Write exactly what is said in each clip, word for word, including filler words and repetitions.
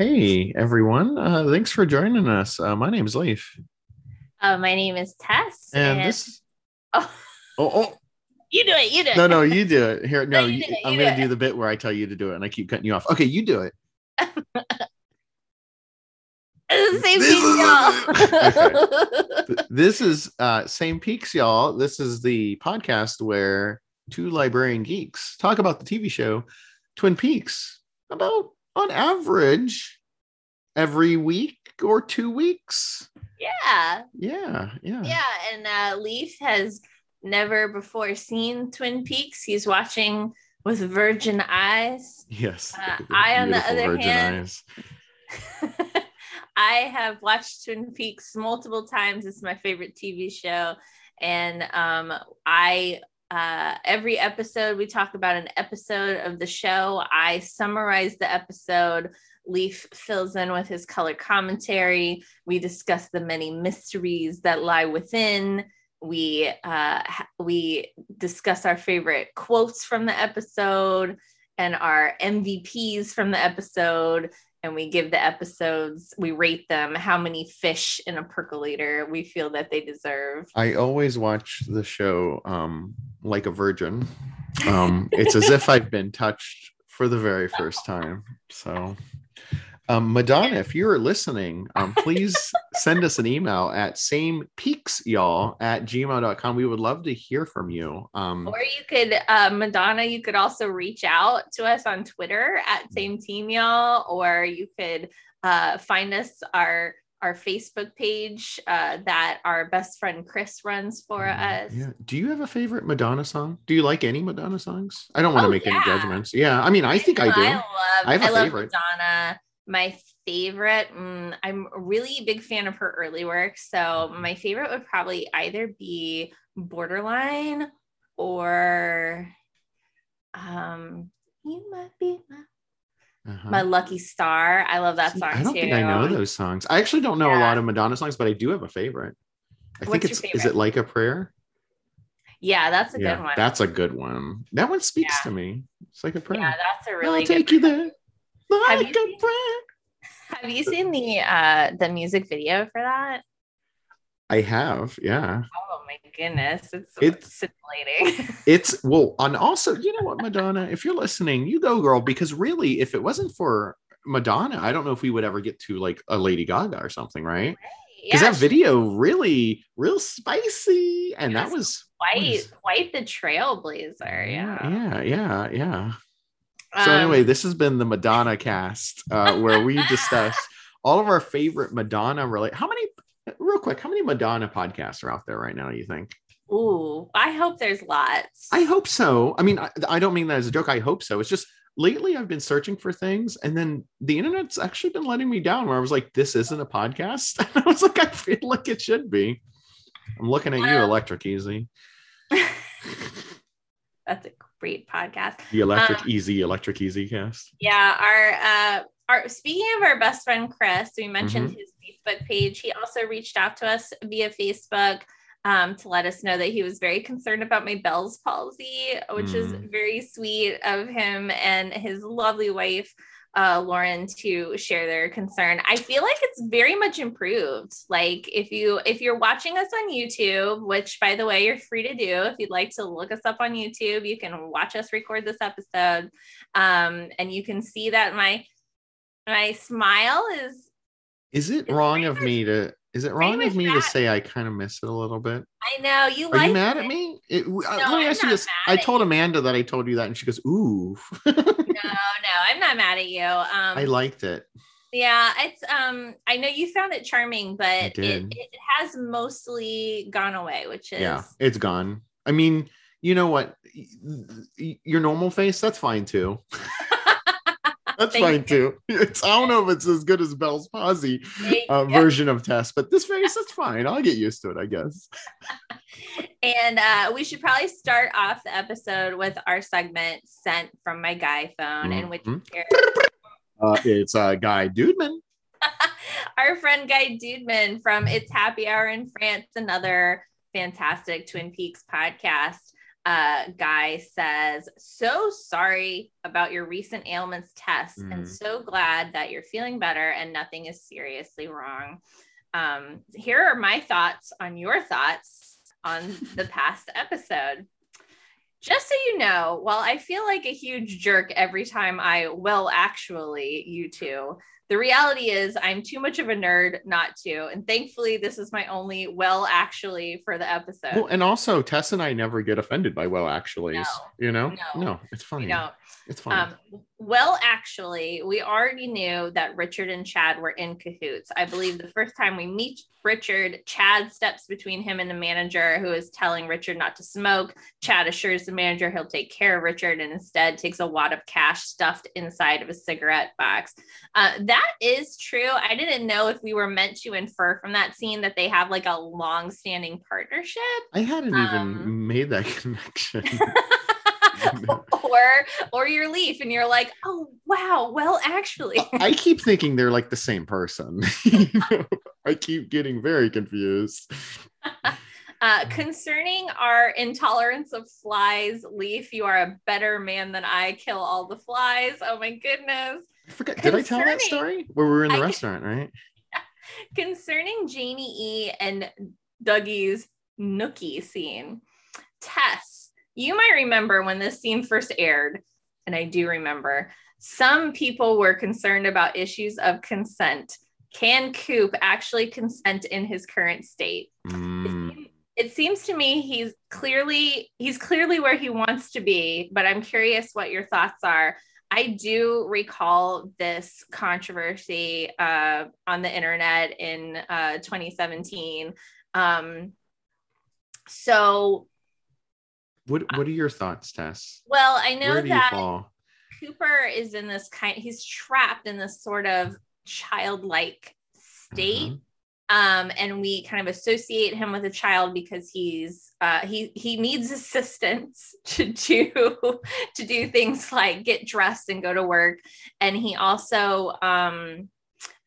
Hey, everyone. Uh, thanks for joining us. Uh, my name is Leif. Uh, my name is Tess. And, and... this... Oh. oh, oh. You do it. You do it. No, no, you do it. Here, no, no you you, I'm going to do the bit where I tell you to do it, and I keep cutting you off. Okay, you do it. It's the Same Peaks, y'all. Okay. This is uh, Same Peaks, y'all. This is the podcast where two librarian geeks talk about the T V show Twin Peaks about, on average, every week or two weeks. Yeah. Yeah. Yeah. Yeah. And uh, Leif has never before seen Twin Peaks. He's watching with virgin eyes. Yes. Uh, I, on the other hand, I have watched Twin Peaks multiple times. It's my favorite T V show. And um, I, uh, every episode, we talk about an episode of the show. I summarize the episode. Leif fills in with his color commentary. We discuss the many mysteries that lie within. We uh, we discuss our favorite quotes from the episode and our M V Ps from the episode, and we give the episodes, we rate them, how many fish in a percolator we feel that they deserve. I always watch the show um, like a virgin. Um, it's as if I've been touched for the very first time. So... Um, Madonna, if you are listening, um, please send us an email at samepeaksy'all at gmail dot com. We would love to hear from you. Um, or you could, uh, Madonna, you could also reach out to us on Twitter at Same Team Y'all, or you could uh, find us our our Facebook page uh, that our best friend Chris runs for us. Yeah. Do you have a favorite Madonna song? Do you like any Madonna songs? I don't want to oh, make yeah. any judgments. Yeah, I mean, I, I think know, I do. I, love, I have a I favorite. Love Madonna. My favorite, mm, I'm a really big fan of her early work. So my favorite would probably either be Borderline or um, You Might Be My, uh-huh. My Lucky Star. I love that See, song too. I don't too. think I know those songs. I actually don't know yeah. a lot of Madonna songs, but I do have a favorite. I What's think it's, your favorite? Is it Like a Prayer? Yeah, that's a yeah, good one. That's a good one. That one speaks yeah. to me. It's like a prayer. Yeah, that's a really I'll good I'll take one. You there. Like have, you seen, have you seen the uh the music video for that? I have, yeah. Oh my goodness, it's, it's scintillating. It's well, and also, you know what, Madonna, if you're listening, you go, girl. Because really, if it wasn't for Madonna, I don't know if we would ever get to like a Lady Gaga or something, right? Because right. yeah, that video really, real spicy, and that was quite was, quite the trailblazer. Yeah, yeah, yeah, yeah. So anyway, this has been the Madonna cast uh, where we discuss all of our favorite Madonna related. How many, real quick, how many Madonna podcasts are out there right now, you think? Ooh, I hope there's lots. I hope so. I mean, I, I don't mean that as a joke. I hope so. It's just lately I've been searching for things and then the internet's actually been letting me down where I was like, this isn't a podcast. And I was like, I feel like it should be. I'm looking at um, you, Electric Easy. That's a great podcast. The Electric um, Easy, Electric Easy cast. Yeah. Our, uh, our, speaking of our best friend, Chris, we mentioned mm-hmm. his Facebook page. He also reached out to us via Facebook um, to let us know that he was very concerned about my Bell's palsy, which mm. is very sweet of him and his lovely wife, uh, Lauren, to share their concern. I feel like it's very much improved. Like if you, if you're watching us on YouTube, which by the way, you're free to do, if you'd like to look us up on YouTube, you can watch us record this episode. Um, and you can see that my, my smile is, is it is wrong of much, me to, is it wrong of me that. to say, I kind of miss it a little bit? I know you Are like you mad it. at me? It, no, let me I'm ask you this. I told Amanda you. that I told you that and she goes, ooh. No, no, I'm not mad at you. Um, I liked it. Yeah, it's. Um, I know you found it charming, but it, it has mostly gone away, which is yeah, it's gone. I mean, you know what? Your normal face—that's fine too. That's fine too. It's, I don't know if it's as good as Bell's palsy uh, version of Tess, but this face—that's fine. I'll get used to it, I guess. And uh, we should probably start off the episode with our segment sent from my guy phone, mm-hmm. in which uh, it's uh, Guy Dudeman. Our friend Guy Dudeman from It's Happy Hour in France, another fantastic Twin Peaks podcast. uh, Guy says, so sorry about your recent ailments, Tess, mm. and so glad that you're feeling better and nothing is seriously wrong. Um, here are my thoughts on your thoughts on the past episode. Just so you know, while I feel like a huge jerk every time I, well, actually, you two, the reality is I'm too much of a nerd not to. And thankfully, this is my only well, actually, for the episode. Well, and also, Tess and I never get offended by well, actuallys, no, you know? No, no it's fine. No. It's fine. Um, well, actually, we already knew that Richard and Chad were in cahoots. I believe the first time we meet Richard, Chad steps between him and the manager, who is telling Richard not to smoke. Chad assures the manager he'll take care of Richard and instead takes a wad of cash stuffed inside of a cigarette box. Uh, that is true. I didn't know if we were meant to infer from that scene that they have like a long-standing partnership. I hadn't um, even made that connection. or or your Leif, and you're like, oh wow, well actually. I keep thinking they're like the same person. You know? I keep getting very confused. Uh, concerning our intolerance of flies, Leif, you are a better man than I. Kill all the flies. Oh my goodness. I forgot. Did Concerning, I tell that story? Where we were in the I, restaurant, right? Yeah. Concerning Janie E and Dougie's nookie scene. Tess, you might remember when this scene first aired, and I do remember, some people were concerned about issues of consent. Can Coop actually consent in his current state? Mm. It, seems, it seems to me he's clearly he's clearly where he wants to be, but I'm curious what your thoughts are. I do recall this controversy uh, on the internet in uh, twenty seventeen. Um, so what what are your thoughts, Tess? Well, I know that Cooper is in this kind, he's trapped in this sort of childlike state. Mm-hmm. Um, and we kind of associate him with a child because he's uh, he he needs assistance to do to do things like get dressed and go to work. And he also um,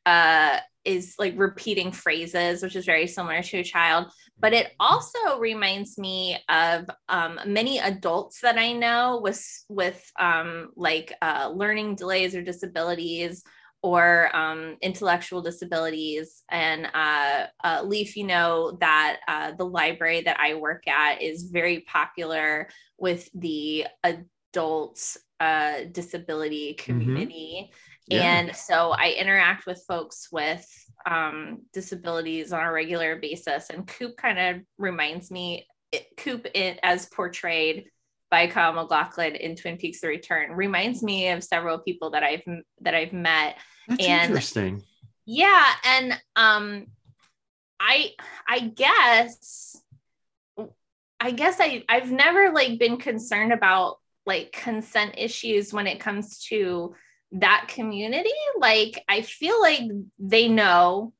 uh, is like repeating phrases, which is very similar to a child. But it also reminds me of um, many adults that I know with with um, like uh, learning delays or disabilities, or um, intellectual disabilities. And uh, uh, Leif, you know that uh, the library that I work at is very popular with the adult uh, disability community. Mm-hmm. Yeah. And so I interact with folks with um, disabilities on a regular basis. And Coop kind of reminds me, it, Coop it, as portrayed by Kyle MacLachlan in Twin Peaks: The Return, reminds me of several people that I've that I've met. That's and, interesting. Yeah, and um, I I guess I guess I I've never like been concerned about like consent issues when it comes to that community. Like I feel like they know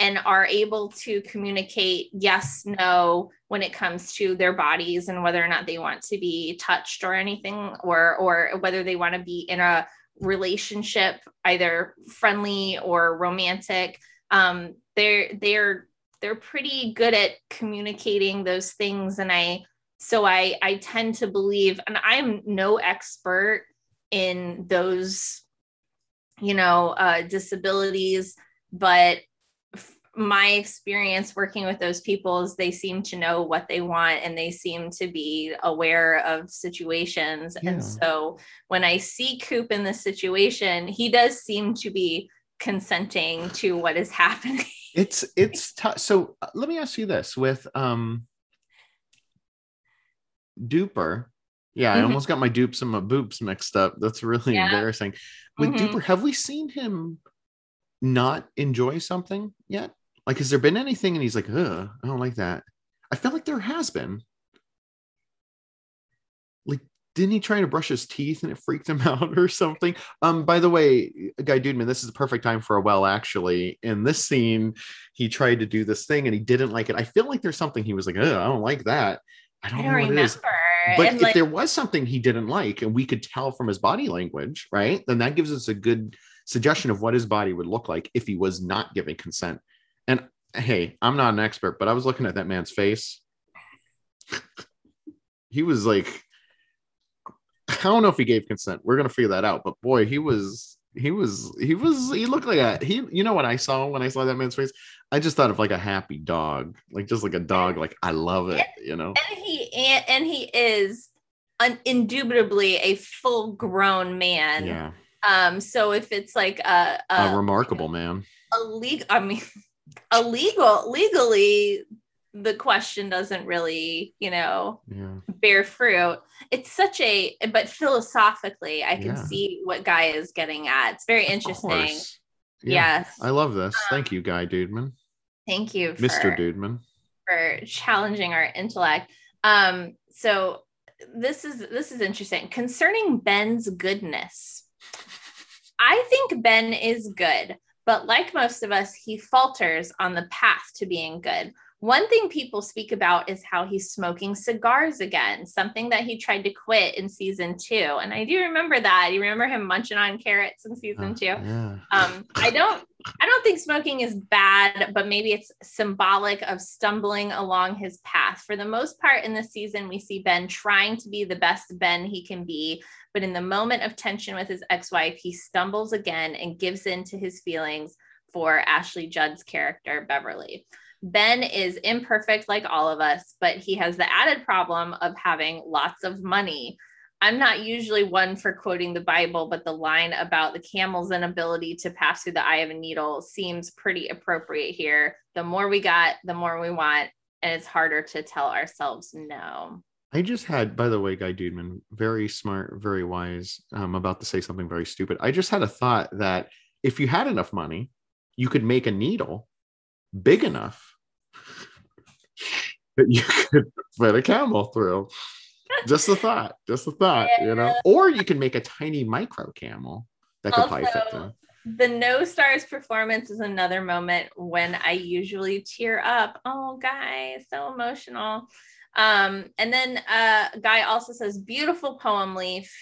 and are able to communicate yes, no, when it comes to their bodies and whether or not they want to be touched or anything, or or whether they want to be in a relationship, either friendly or romantic. Um, they're they're they're pretty good at communicating those things, and I so I I tend to believe, and I'm no expert in those, you know, uh, disabilities, but my experience working with those people is they seem to know what they want and they seem to be aware of situations. Yeah. And so when I see Coop in this situation, he does seem to be consenting to what is happening. It's, it's tough. So uh, let me ask you this with um, Duper. Yeah. I mm-hmm. almost got my dupes and my boobs mixed up. That's really yeah. embarrassing. With mm-hmm. Duper, have we seen him not enjoy something yet? Like, has there been anything? And he's like, ugh, I don't like that. I feel like there has been. Like, didn't he try to brush his teeth and it freaked him out or something? Um, by the way, Guy Dudeman, this is the perfect time for a well, actually. In this scene, he tried to do this thing and he didn't like it. I feel like there's something he was like, ugh, I don't like that. I don't, I don't know what it is. But and if like- there was something he didn't like and we could tell from his body language, right? Then that gives us a good suggestion of what his body would look like if he was not giving consent. And hey, I'm not an expert, but I was looking at that man's face. he was like, I don't know if he gave consent. We're gonna figure that out. But boy, he was, he was, he was, he looked like a he. You know what I saw when I saw that man's face? I just thought of like a happy dog, like just like a dog. Like I love it, and, you know. And he and, and he is an, indubitably a full-grown man. Yeah. Um. So if it's like a a, a remarkable you know, man, a legal. I mean, a legal legally. The question doesn't really, you know, yeah. bear fruit. It's such a, but philosophically, I can yeah. see what Guy is getting at. It's very of interesting. Course. Yeah. Yes. I love this. Um, thank you, Guy Dudeman. Thank you. For, Mister Dudeman. For challenging our intellect. Um, so this is, this is interesting. Concerning Ben's goodness. I think Ben is good, but like most of us, he falters on the path to being good. One thing people speak about is how he's smoking cigars again, something that he tried to quit in season two. And I do remember that. You remember him munching on carrots in season two? Uh, yeah. um, I don't I don't think smoking is bad, but maybe it's symbolic of stumbling along his path. For the most part in this season, we see Ben trying to be the best Ben he can be. But in the moment of tension with his ex-wife, he stumbles again and gives in to his feelings for Ashley Judd's character, Beverly. Ben is imperfect like all of us, but he has the added problem of having lots of money. I'm not usually one for quoting the Bible, but the line about the camel's inability to pass through the eye of a needle seems pretty appropriate here. The more we got, the more we want, and it's harder to tell ourselves no. I just had, by the way, Guy Dudeman, very smart, very wise. I'm about to say something very stupid. I just had a thought that if you had enough money, you could make a needle big enough that you could fit a camel through. Just a thought. Just a thought, yeah. You know? Or you can make a tiny micro camel that could also, probably fit through. The No Stars performance is another moment when I usually tear up. Oh, Guy, so emotional. Um, and then uh, Guy also says, beautiful poem, Leif.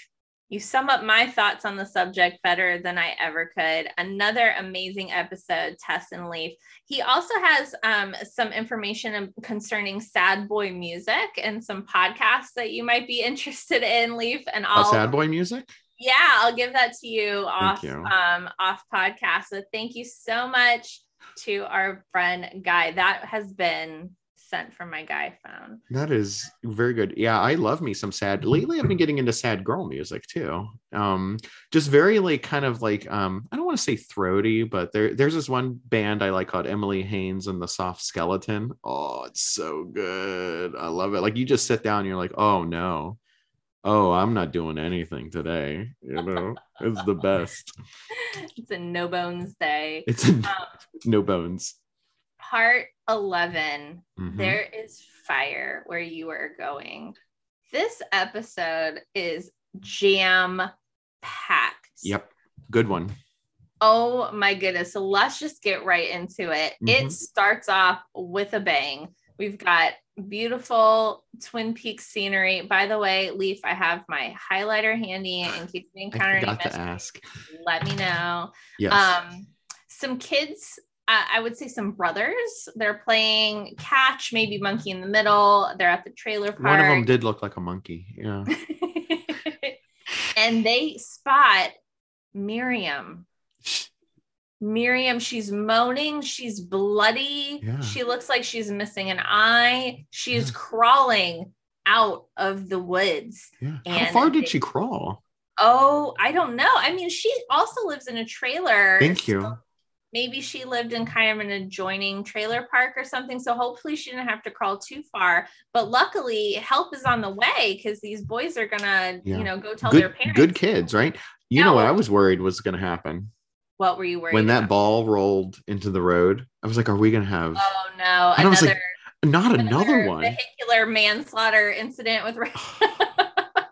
You sum up my thoughts on the subject better than I ever could. Another amazing episode, Tess and Leif. He also has um, some information concerning sad boy music and some podcasts that you might be interested in, Leif. And all uh, sad boy music? Yeah, I'll give that to you off you. Um, off podcast. So thank you so much to our friend Guy. That has been sent from my Guy phone. That is very good. Yeah, I love me some sad. Lately I've been getting into sad girl music too. Um just very like kind of like um I don't want to say throaty, but there there's this one band I like called Emily Haynes and the Soft Skeleton. Oh, it's so good. I love it. Like you just sit down and you're like, oh no, oh I'm not doing anything today, you know. It's the best. It's a no bones day. It's a, um, no bones. Part eleven, mm-hmm. There is fire where you are going. This episode is jam-packed. Yep. Good one. Oh my goodness. So let's just get right into it. Mm-hmm. It starts off with a bang. We've got beautiful Twin Peaks scenery. By the way, Leif, I have my highlighter handy in case you encounter any mystery. I forgot to ask. Let me know. Yes. Um, some kids... Uh, I would say some brothers. They're playing catch, maybe monkey in the middle. They're at the trailer park. One of them did look like a monkey. Yeah. And they spot Miriam. Miriam, she's moaning. She's bloody. Yeah. She looks like she's missing an eye. She is yeah. crawling out of the woods. Yeah. How and far did they- she crawl? Oh, I don't know. I mean, she also lives in a trailer. Thank you. So- Maybe she lived in kind of an adjoining trailer park or something. So hopefully she didn't have to crawl too far. But luckily, help is on the way because these boys are going to, yeah. you know, go tell good, their parents. Good kids, right? You yeah. know what I was worried was going to happen? What were you worried When that about? Ball rolled into the road, I was like, are we going to have... Oh, no. And another, I was like, not another, another one. Vehicular manslaughter incident with...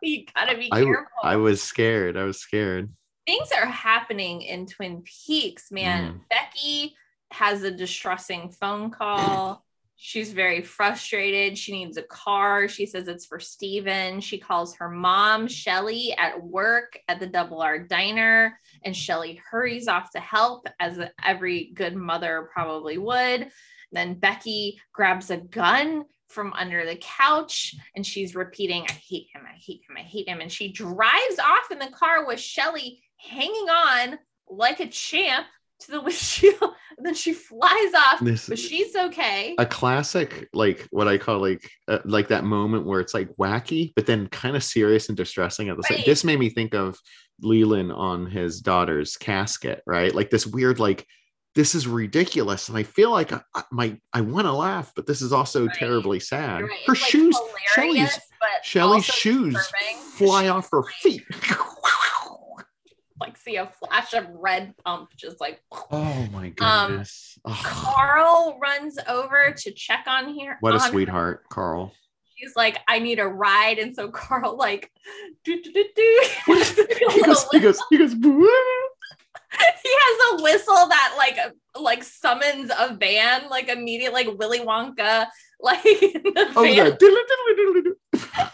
You got to be careful. I, I was scared. I was scared. Things are happening in Twin Peaks, man. Mm. Becky has a distressing phone call. She's very frustrated. She needs a car. She says it's for Steven. She calls her mom, Shelly, at work at the Double R Diner. And Shelly hurries off to help, as every good mother probably would. Then Becky grabs a gun from under the couch, and she's repeating, I hate him, I hate him, I hate him. And she drives off in the car with Shelly hanging on like a champ to the windshield, and then she flies off, this, but she's okay. A classic, like what I call like uh, like that moment where it's like wacky, but then kind of serious and distressing at the same. Right. This made me think of Leland on his daughter's casket, right? Like this weird, like, this is ridiculous, and I feel like I, I, my I want to laugh, but this is also right. terribly sad. Right. Her it's shoes, like Shelly's shoes, disturbing. Fly she off her feet. Like see a flash of red pump, just like, oh my goodness. Um, Carl runs over to check on here. What a sweetheart, her. Carl. He's like, I need a ride. And so Carl like do, do, do, do. he, goes, he goes he goes Boo. He has a whistle that like like summons a van, like immediate, like Willy Wonka, like the oh, van. Diddle, diddle, diddle, diddle.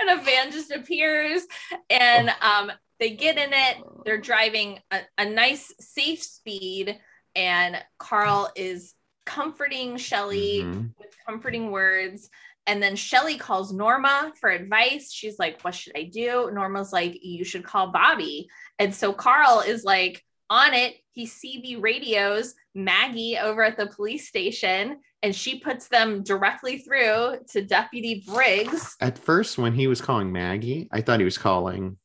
And a van just appears, and um they get in it. They're driving a, a nice safe speed, and Carl is comforting Shelly mm-hmm. with comforting words. And then Shelly calls Norma for advice. She's like, what should I do? Norma's like, you should call Bobby. And so Carl is like on it. He C B radios Maggie over at the police station, and she puts them directly through to Deputy Briggs. At first, when he was calling Maggie, I thought he was calling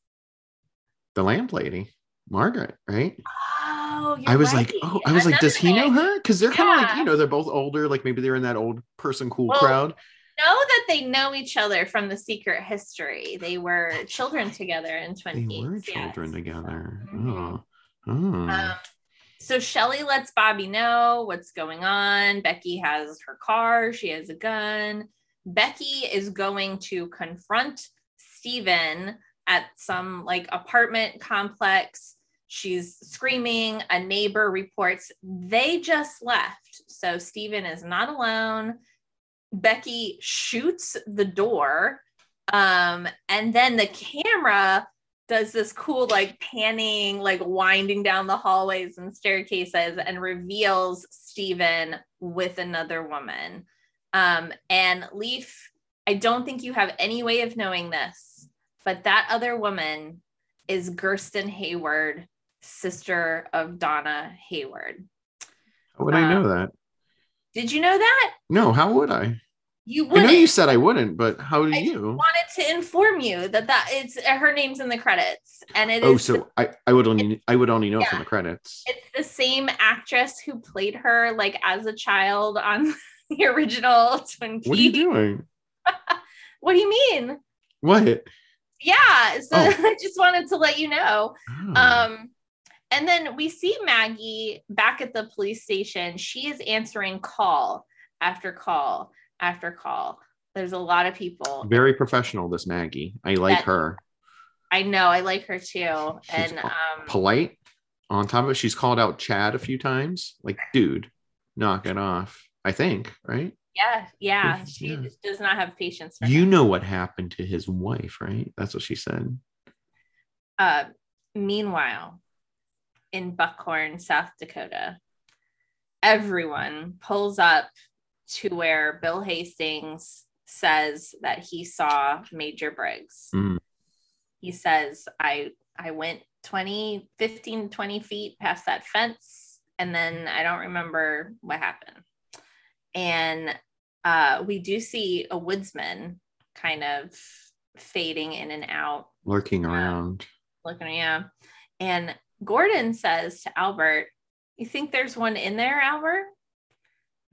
the landlady, Margaret, right? Oh, you're I was right. like, oh, I was Another like, does he thing. know her? Because they're yeah. kind of like, you know, they're both older. Like maybe they're in that old person cool well, crowd. Know that they know each other from the secret history. They were children together in Twin Peaks. They were children yes. together. Mm-hmm. Oh. Oh. Um, so Shelly lets Bobby know what's going on. Becky has her car. She has a gun. Becky is going to confront Steven at some like apartment complex. She's screaming. A neighbor reports they just left. So Steven is not alone. Becky shoots the door. Um, and then the camera does this cool, like panning, like winding down the hallways and staircases, and reveals Steven with another woman. Um, and Leif, I don't think you have any way of knowing this, but that other woman is Gersten Hayward, sister of Donna Hayward. How would um, I know that? Did you know that? No, how would I? You wouldn't. I know you said I wouldn't, but how do I you? I wanted to inform you that, that it's her name's in the credits. And it oh, is. Oh, so I, I would only I would only know yeah, from the credits. It's the same actress who played her like as a child on the original Twin Peaks. What are you doing? What do you mean? What? Yeah, so oh. I just wanted to let you know. Oh. Um, and then we see Maggie back at the police station. She is answering call after call after call. There's a lot of people. Very professional, this Maggie. I like that, her. I know, I like her too. She's and um, polite. On top of it, she's called out Chad a few times. Like, dude, knock it off. I think, right? Yeah, yeah. She yeah. does not have patience. You him. know what happened to his wife, right? That's what she said. Uh, meanwhile, in Buckhorn, South Dakota, everyone pulls up to where Bill Hastings says that he saw Major Briggs. Mm. He says, I I went twenty, fifteen, twenty feet past that fence, and then I don't remember what happened. And uh, we do see a woodsman kind of fading in and out. Lurking around. Uh, looking, yeah. And Gordon says to Albert, you think there's one in there, Albert?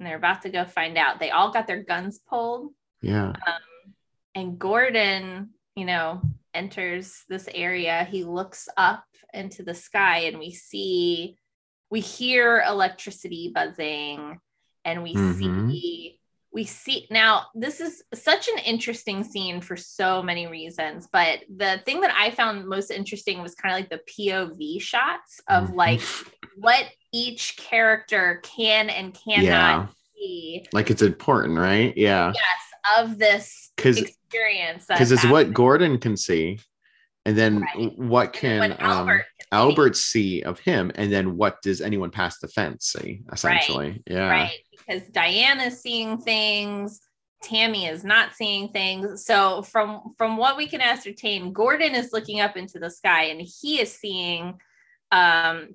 And they're about to go find out. They all got their guns pulled. Yeah. Um, and Gordon, you know, enters this area. He looks up into the sky, and we see, we hear electricity buzzing. And we mm-hmm. see, we see, now this is such an interesting scene for so many reasons, but the thing that I found most interesting was kind of like the P O V shots of mm-hmm. like what each character can and cannot yeah. see. Like it's important, right? Yeah. Yes, of this experience. Because it's happening. What Gordon can see, and then right. what can, then what Albert, um, can Albert see of him, and then what does anyone past the fence see, essentially. Right. Yeah. Right. Because Diane is seeing things, Tammy is not seeing things. So from, from what we can ascertain, Gordon is looking up into the sky and he is seeing um,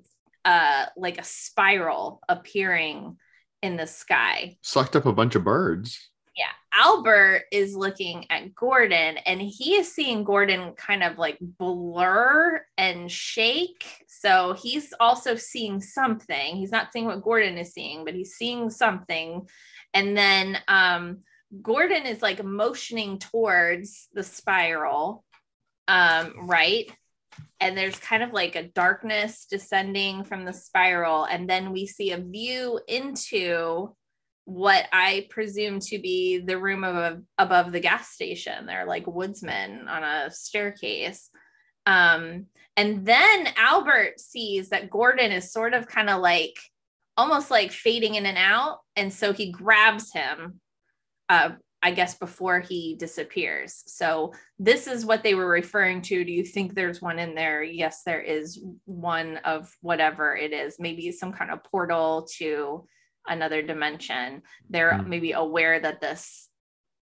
uh, like a spiral appearing in the sky. Sucked up a bunch of birds. Yeah. Albert is looking at Gordon and he is seeing Gordon kind of like blur and shake. So he's also seeing something. He's not seeing what Gordon is seeing, but he's seeing something. And then um, Gordon is like motioning towards the spiral. Um, right. And there's kind of like a darkness descending from the spiral. And then we see a view into what I presume to be the room above, above the gas station. They're like woodsmen on a staircase. Um, and then Albert sees that Gordon is sort of kind of like almost like fading in and out. And so he grabs him, uh, I guess, before he disappears. So this is what they were referring to. Do you think there's one in there? Yes, there is one of whatever it is. Maybe some kind of portal to another dimension. They're mm. maybe aware that this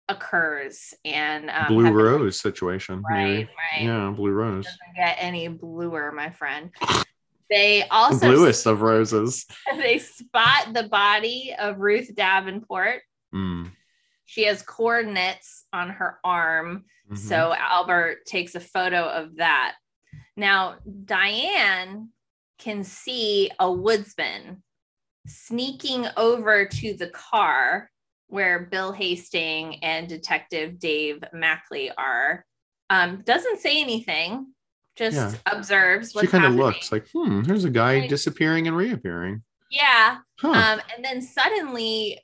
occurs. And um, Blue Rose situation. Right, right. Yeah, Blue Rose. Doesn't get any bluer, my friend. They also... The bluest of roses. They spot the body of Ruth Davenport. Mm. She has coordinates on her arm. Mm-hmm. So Albert takes a photo of that. Now, Diane can see a woodsman sneaking over to the car where Bill Hastings and Detective Dave Mackley are. Um, doesn't say anything, just yeah. observes what's happening. She kind of looks like, hmm, here's a guy like, disappearing and reappearing. Yeah. Huh. Um, and then suddenly...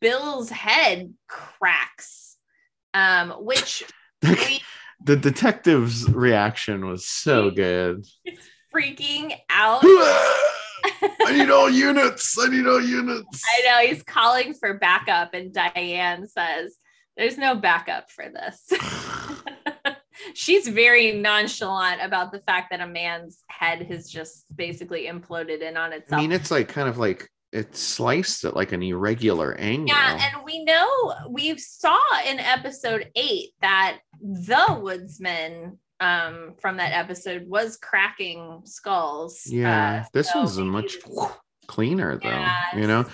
Bill's head cracks, um, which we, the detective's reaction was so good. It's freaking out. I need all units. I need all units. I know, he's calling for backup, and Diane says, "There's no backup for this." She's very nonchalant about the fact that a man's head has just basically imploded in on itself. I mean, it's like kind of like. It's sliced at like an irregular angle. Yeah, and we know we saw in episode eight that the woodsman um, from that episode was cracking skulls. Yeah, uh, this so one's much cleaner though. Yeah, you know,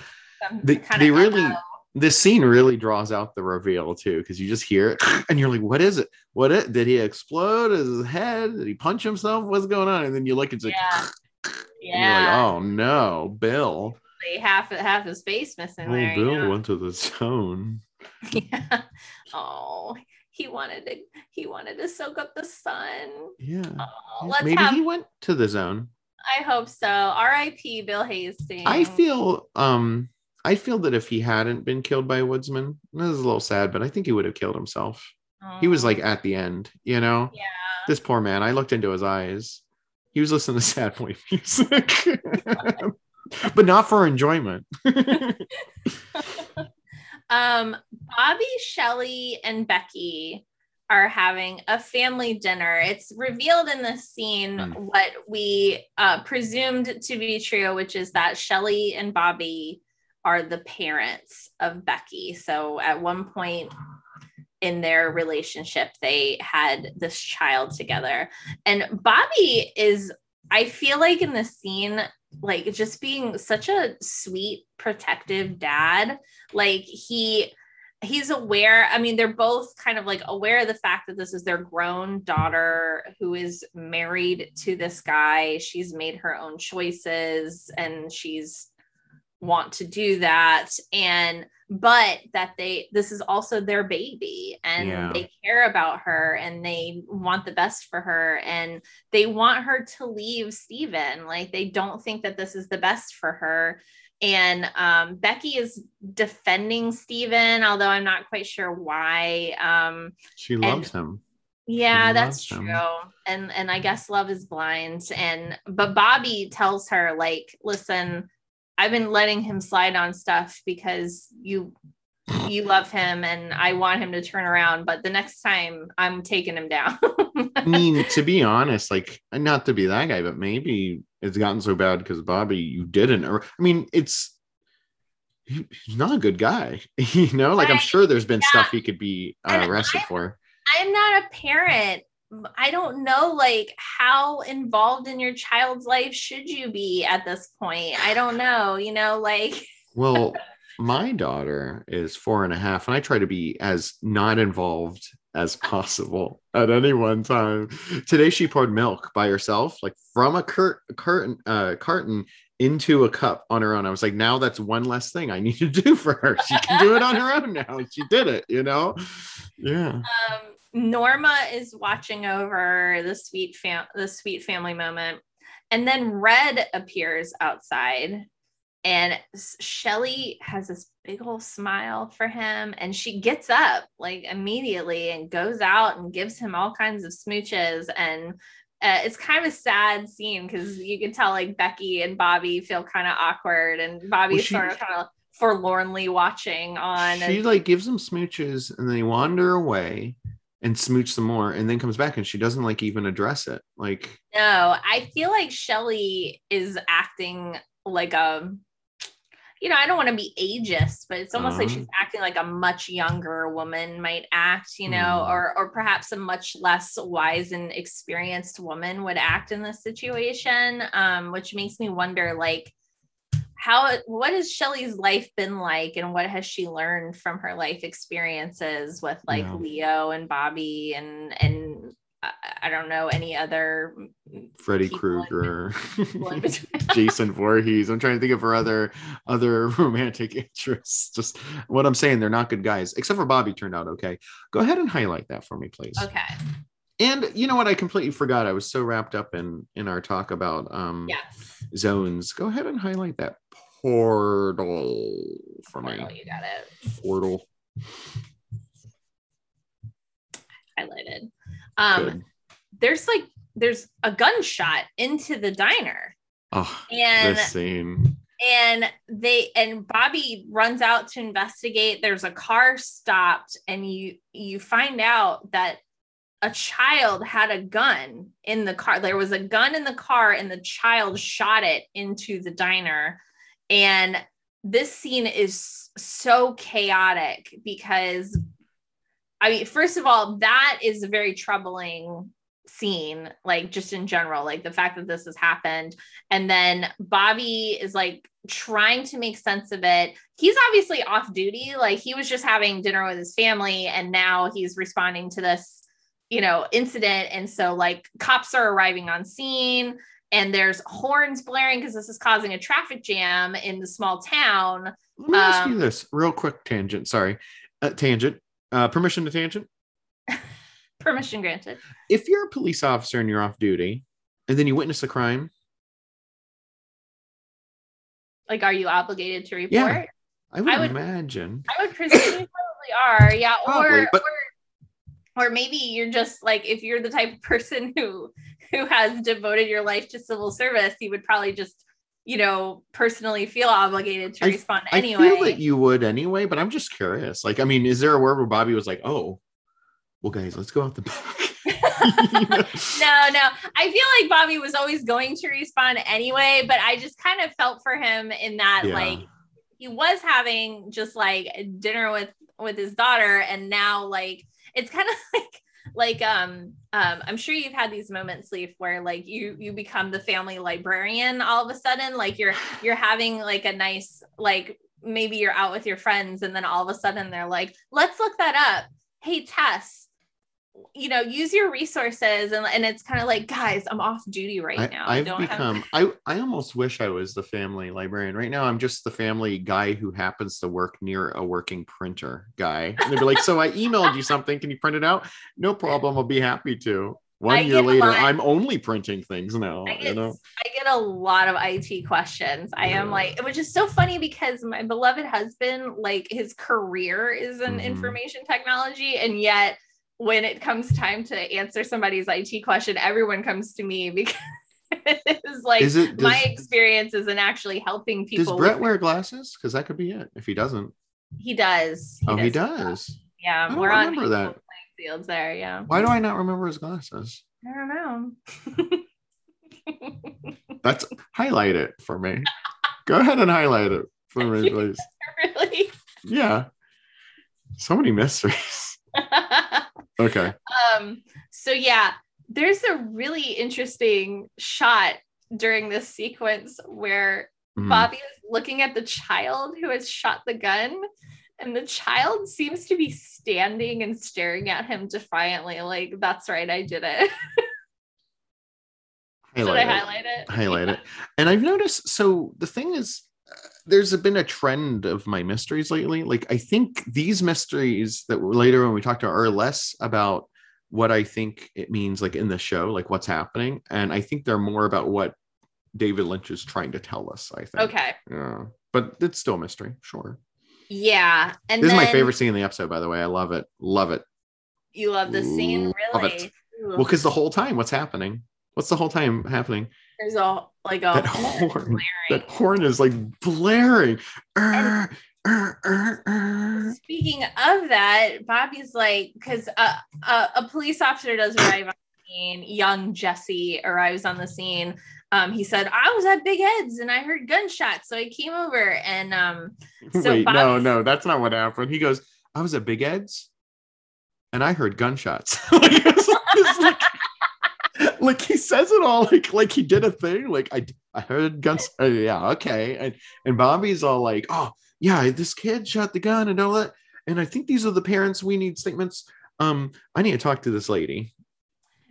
they, they really out. This scene really draws out the reveal too, because you just hear it and you're like, "What is it? What is, did he explode? Is his head? Did he punch himself? What's going on?" And then you look, it's like, yeah, yeah. You're like, "Oh no, Bill." Half half his face missing. Oh, there, Bill you know? Went to the zone. Yeah. Oh, he wanted to. He wanted to soak up the sun. Yeah. Oh, let's Maybe have, he went to the zone. I hope so. R I P Bill Hastings. I feel. Um. I feel that if he hadn't been killed by a woodsman, this is a little sad, but I think he would have killed himself. Oh. He was like at the end, you know. Yeah. This poor man. I looked into his eyes. He was listening to sad boy music. But not for enjoyment. um, Bobby, Shelly, and Becky are having a family dinner. It's revealed in this scene mm. what we uh, presumed to be true, which is that Shelly and Bobby are the parents of Becky. So at one point in their relationship, they had this child together. And Bobby is, I feel like in this scene... like just being such a sweet, protective dad. Like he, he's aware. I mean, they're both kind of like aware of the fact that this is their grown daughter who is married to this guy. She's made her own choices and she's want to do that. And, but that they, this is also their baby and yeah. they care about her and they want the best for her and they want her to leave Steven. Like they don't think that this is the best for her. And um, Becky is defending Steven, although I'm not quite sure why. Um, she loves and, him. Yeah, she that's true. Him. And, and I guess love is blind. And, but Bobby tells her like, listen, I've been letting him slide on stuff because you you love him and I want him to turn around, but the next time I'm taking him down. I mean, to be honest, like not to be that guy, but maybe it's gotten so bad because Bobby, you didn't. Or I mean, it's he, he's not a good guy, you know, like, right. I'm sure there's been yeah. stuff he could be uh, arrested I'm, for. I'm not a parent. I don't know, like, how involved in your child's life should you be at this point? I don't know, you know, like. Well, my daughter is four and a half, and I try to be as not involved as possible at any one time. Today, she poured milk by herself, like from a cur- curtain, uh, carton into a cup on her own. I was like, now that's one less thing I need to do for her. She can do it on her own now. She did it, you know? Yeah. Um, Norma is watching over the sweet fam- the sweet family moment. And then Red appears outside, and Shelly has this big old smile for him, and she gets up like immediately and goes out and gives him all kinds of smooches. And uh, it's kind of a sad scene because you can tell, like, Becky and Bobby feel kind of awkward, and Bobby's well, she- sort of kind of forlornly watching on. She and- like gives him smooches, and they wander away and smooch some more, and then comes back, and she doesn't like even address it. Like, no, I feel like Shelly is acting like a, you know, I don't want to be ageist, but it's almost uh-huh. like she's acting like a much younger woman might act, you know, mm. or or perhaps a much less wise and experienced woman would act in this situation, um, which makes me wonder, like, how, what has Shelly's life been like, and what has she learned from her life experiences with, like, yeah. Leo and Bobby and, and uh, I don't know, any other Freddy Krueger, Jason Voorhees. I'm trying to think of her other, other romantic interests. Just what I'm saying. They're not good guys, except for Bobby turned out okay. Go ahead and highlight that for me, please. Okay. And you know what? I completely forgot. I was so wrapped up in, in our talk about um, yes. zones. Go ahead and highlight that portal for portal, me. You got it. Portal. Highlighted. Um, Good. There's like, there's a gunshot into the diner. Oh, and this scene. And they, and Bobby runs out to investigate. There's a car stopped, and you, you find out that a child had a gun in the car. There was a gun in the car, and the child shot it into the diner. And this scene is so chaotic because, I mean, first of all, that is a very troubling scene, like, just in general, like the fact that this has happened. And then Bobby is like trying to make sense of it. He's obviously off duty. Like, he was just having dinner with his family, and now he's responding to this, you know, incident. And so, like, cops are arriving on scene, and there's horns blaring because this is causing a traffic jam in the small town. Let me um, ask you this real quick tangent. Sorry. Uh, tangent. Uh, permission to tangent. Permission granted. If you're a police officer and you're off duty and then you witness a crime. Like, are you obligated to report? Yeah, I would, I would imagine. I would presume you probably are. Yeah. Probably, or, but- or Or maybe you're just like, if you're the type of person who who has devoted your life to civil service, you would probably just, you know, personally feel obligated to I, respond I anyway. I feel that you would anyway, but I'm just curious. Like, I mean, is there a word where Bobby was like, oh, well, guys, let's go out the back. You know? No, no. I feel like Bobby was always going to respond anyway, but I just kind of felt for him in that, yeah. like, he was having just like dinner with, with his daughter, and now, like, it's kind of like, like, um, um, I'm sure you've had these moments, Leif, where like you, you become the family librarian all of a sudden, like you're, you're having like a nice, like maybe you're out with your friends, and then all of a sudden they're like, let's look that up. Hey, Tess, you know, use your resources. And, and it's kind of like, guys, I'm off duty right I, now. I've Don't become, have- I, I almost wish I was the family librarian right now. I'm just the family guy who happens to work near a working printer guy. And they'd be like, so I emailed you something. Can you print it out? No problem. I'll be happy to. One I year later, I'm only printing things now. I get, you know? I get a lot of I T questions. I yeah. am like, which is so funny because my beloved husband, like his career is in mm. information technology. And yet, when it comes time to answer somebody's I T question, everyone comes to me because it's like Is it, does, my experience isn't actually helping people. Does Brett wear glasses? Because that could be it. If he doesn't, he does. He oh, does. he does. Yeah, I don't we're remember on that. Playing fields there. Yeah. Why do I not remember his glasses? I don't know. That's highlight it for me. Go ahead and highlight it for me, please. Yeah. So many mysteries. Okay. Um, so yeah, there's a really interesting shot during this sequence where mm-hmm. Bobby is looking at the child who has shot the gun, and the child seems to be standing and staring at him defiantly, like, that's right, I did it. Should I highlight it? Highlight yeah. it. And I've noticed, so the thing is, uh, there's been a trend of my mysteries lately. Like, I think these mysteries that were later when we talked to are less about what I think it means, like in the show, like what's happening. And I think they're more about what David Lynch is trying to tell us, I think. Okay. Yeah. But it's still a mystery, sure. Yeah. And this then, is my favorite scene in the episode, by the way. I love it. Love it. You love this scene? Really? Well, because the whole time, what's happening? What's the whole time happening? There's a like a that horn. That horn is like blaring. Arr, arr, arr, arr. Speaking of that, Bobby's like, because a, a, a police officer does arrive on the scene. Young Jesse arrives on the scene. Um, he said, "I was at Big Ed's and I heard gunshots, so I came over." And um, so wait, Bobby's- no, no, that's not what happened. He goes, "I was at Big Ed's and I heard gunshots." Like, it's, it's like, like he says it all like like he did a thing like I I heard guns uh, yeah okay and, and Bobby's all like, oh yeah, this kid shot the gun and all that, and I think these are the parents, we need statements, um I need to talk to this lady,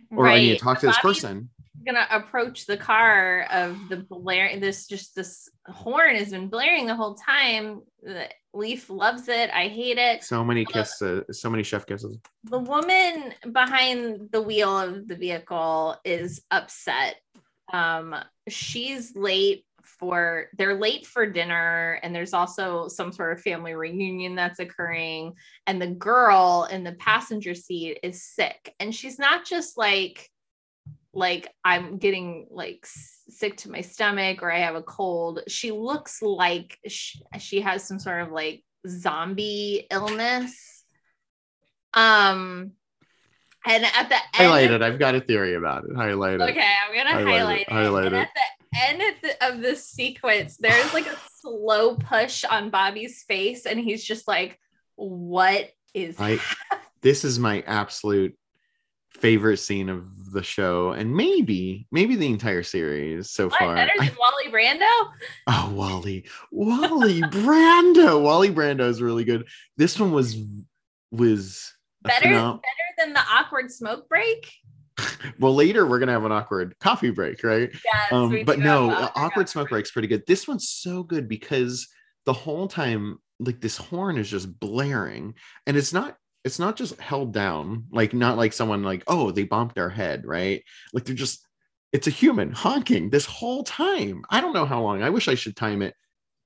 or right. I need to talk to Bobby's this person gonna approach the car of the blaring, this just this horn has been blaring the whole time. Leif loves it. I hate it. So many kisses. So many chef kisses. The woman behind the wheel of the vehicle is upset. Um, she's late for, they're late for dinner, and there's also some sort of family reunion that's occurring. And the girl in the passenger seat is sick. And she's not just like, like I'm getting like sick to my stomach or I have a cold. She looks like she, she has some sort of like zombie illness. Um, and at the end, highlight it. I've got a theory about it. Highlight it. Okay, I'm gonna highlight, highlight it. it. Highlight and it. At the end of, the, of this sequence, there's like a slow push on Bobby's face, and he's just like, "What is?" I, this is my absolute favorite scene of the show, and maybe maybe the entire series so what, far. Better than I, Wally Brando? Oh, Wally. Wally Brando. Wally Brando is really good. This one was was better phenom- better than the awkward smoke break. Well, later we're gonna have an awkward coffee break, right? Yes, um, we but no, awkward, awkward smoke break's pretty good. This one's so good because the whole time, like, this horn is just blaring, and it's not It's not just held down, like not like someone like, oh, they bumped our head, right? Like they're just, it's a human honking this whole time. I don't know how long. I wish I should time it.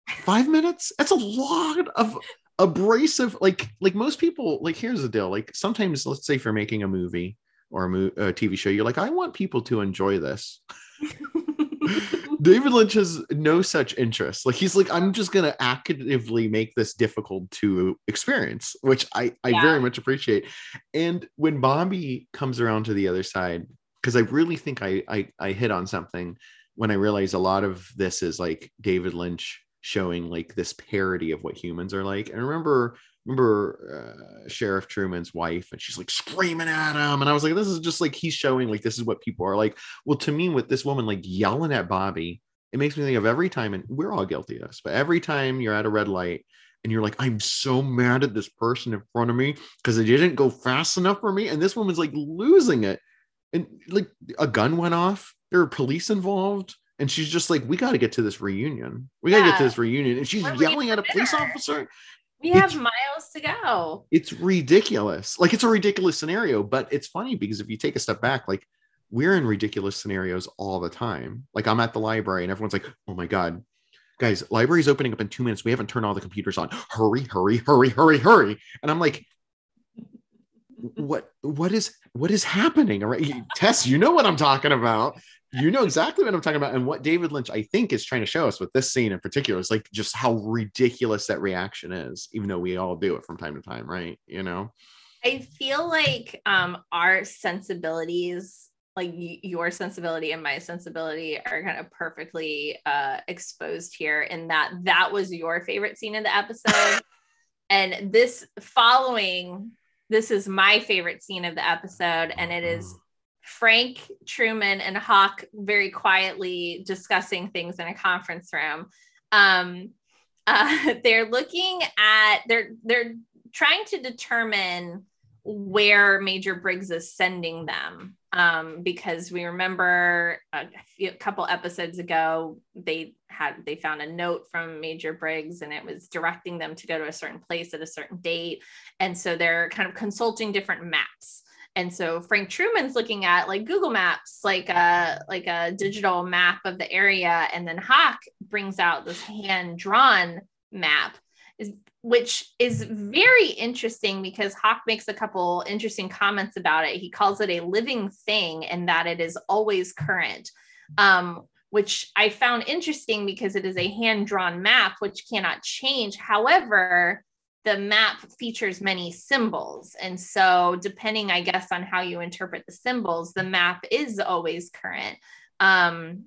Five minutes? That's a lot of abrasive, like, like most people, like, here's the deal. Like sometimes, let's say if you're making a movie or a, mo- a T V show, you're like, I want people to enjoy this. David Lynch has no such interest. Like he's like, I'm just going to actively make this difficult to experience, which I, I yeah. very much appreciate. And when Bobby comes around to the other side, because I really think I, I, I hit on something when I realized a lot of this is like David Lynch showing like this parody of what humans are like. And I remember, remember uh, Sheriff Truman's wife, and she's like screaming at him, and I was like, this is just like he's showing like this is what people are like. Well, to me, with this woman like yelling at Bobby, it makes me think of every time, and we're all guilty of this, but every time you're at a red light and you're like, I'm so mad at this person in front of me because they didn't go fast enough for me, and this woman's like losing it, and like a gun went off, there were police involved. And she's just like, we got to get to this reunion. We got to yeah. get to this reunion. And she's We're yelling at a police officer. We it's, have miles to go. It's ridiculous. Like, it's a ridiculous scenario, but it's funny because if you take a step back, like, we're in ridiculous scenarios all the time. Like, I'm at the library and everyone's like, oh my God, guys, library's opening up in two minutes. We haven't turned all the computers on. Hurry, hurry, hurry, hurry, hurry. And I'm like, what, what is, what is happening? All right, Tess, you know what I'm talking about. You know exactly what I'm talking about. And what David Lynch, I think, is trying to show us with this scene in particular is like just how ridiculous that reaction is, even though we all do it from time to time, right? You know? I feel like um, our sensibilities, like y- your sensibility and my sensibility are kind of perfectly uh, exposed here in that that was your favorite scene in the episode. And this following, this is my favorite scene of the episode. And it is Frank Truman and Hawk very quietly discussing things in a conference room. Um, uh, they're looking at, they're, they're trying to determine where Major Briggs is sending them. Um, because we remember a, few, a couple episodes ago, they had, they found a note from Major Briggs and it was directing them to go to a certain place at a certain date. And so they're kind of consulting different maps. And so Frank Truman's looking at like Google Maps, like a, like a digital map of the area. And then Hawk brings out this hand-drawn map, which is very interesting because Hawk makes a couple interesting comments about it. He calls it a living thing and that it is always current, um, which I found interesting because it is a hand-drawn map, which cannot change. However, the map features many symbols. And so depending, I guess, on how you interpret the symbols, the map is always current. Um,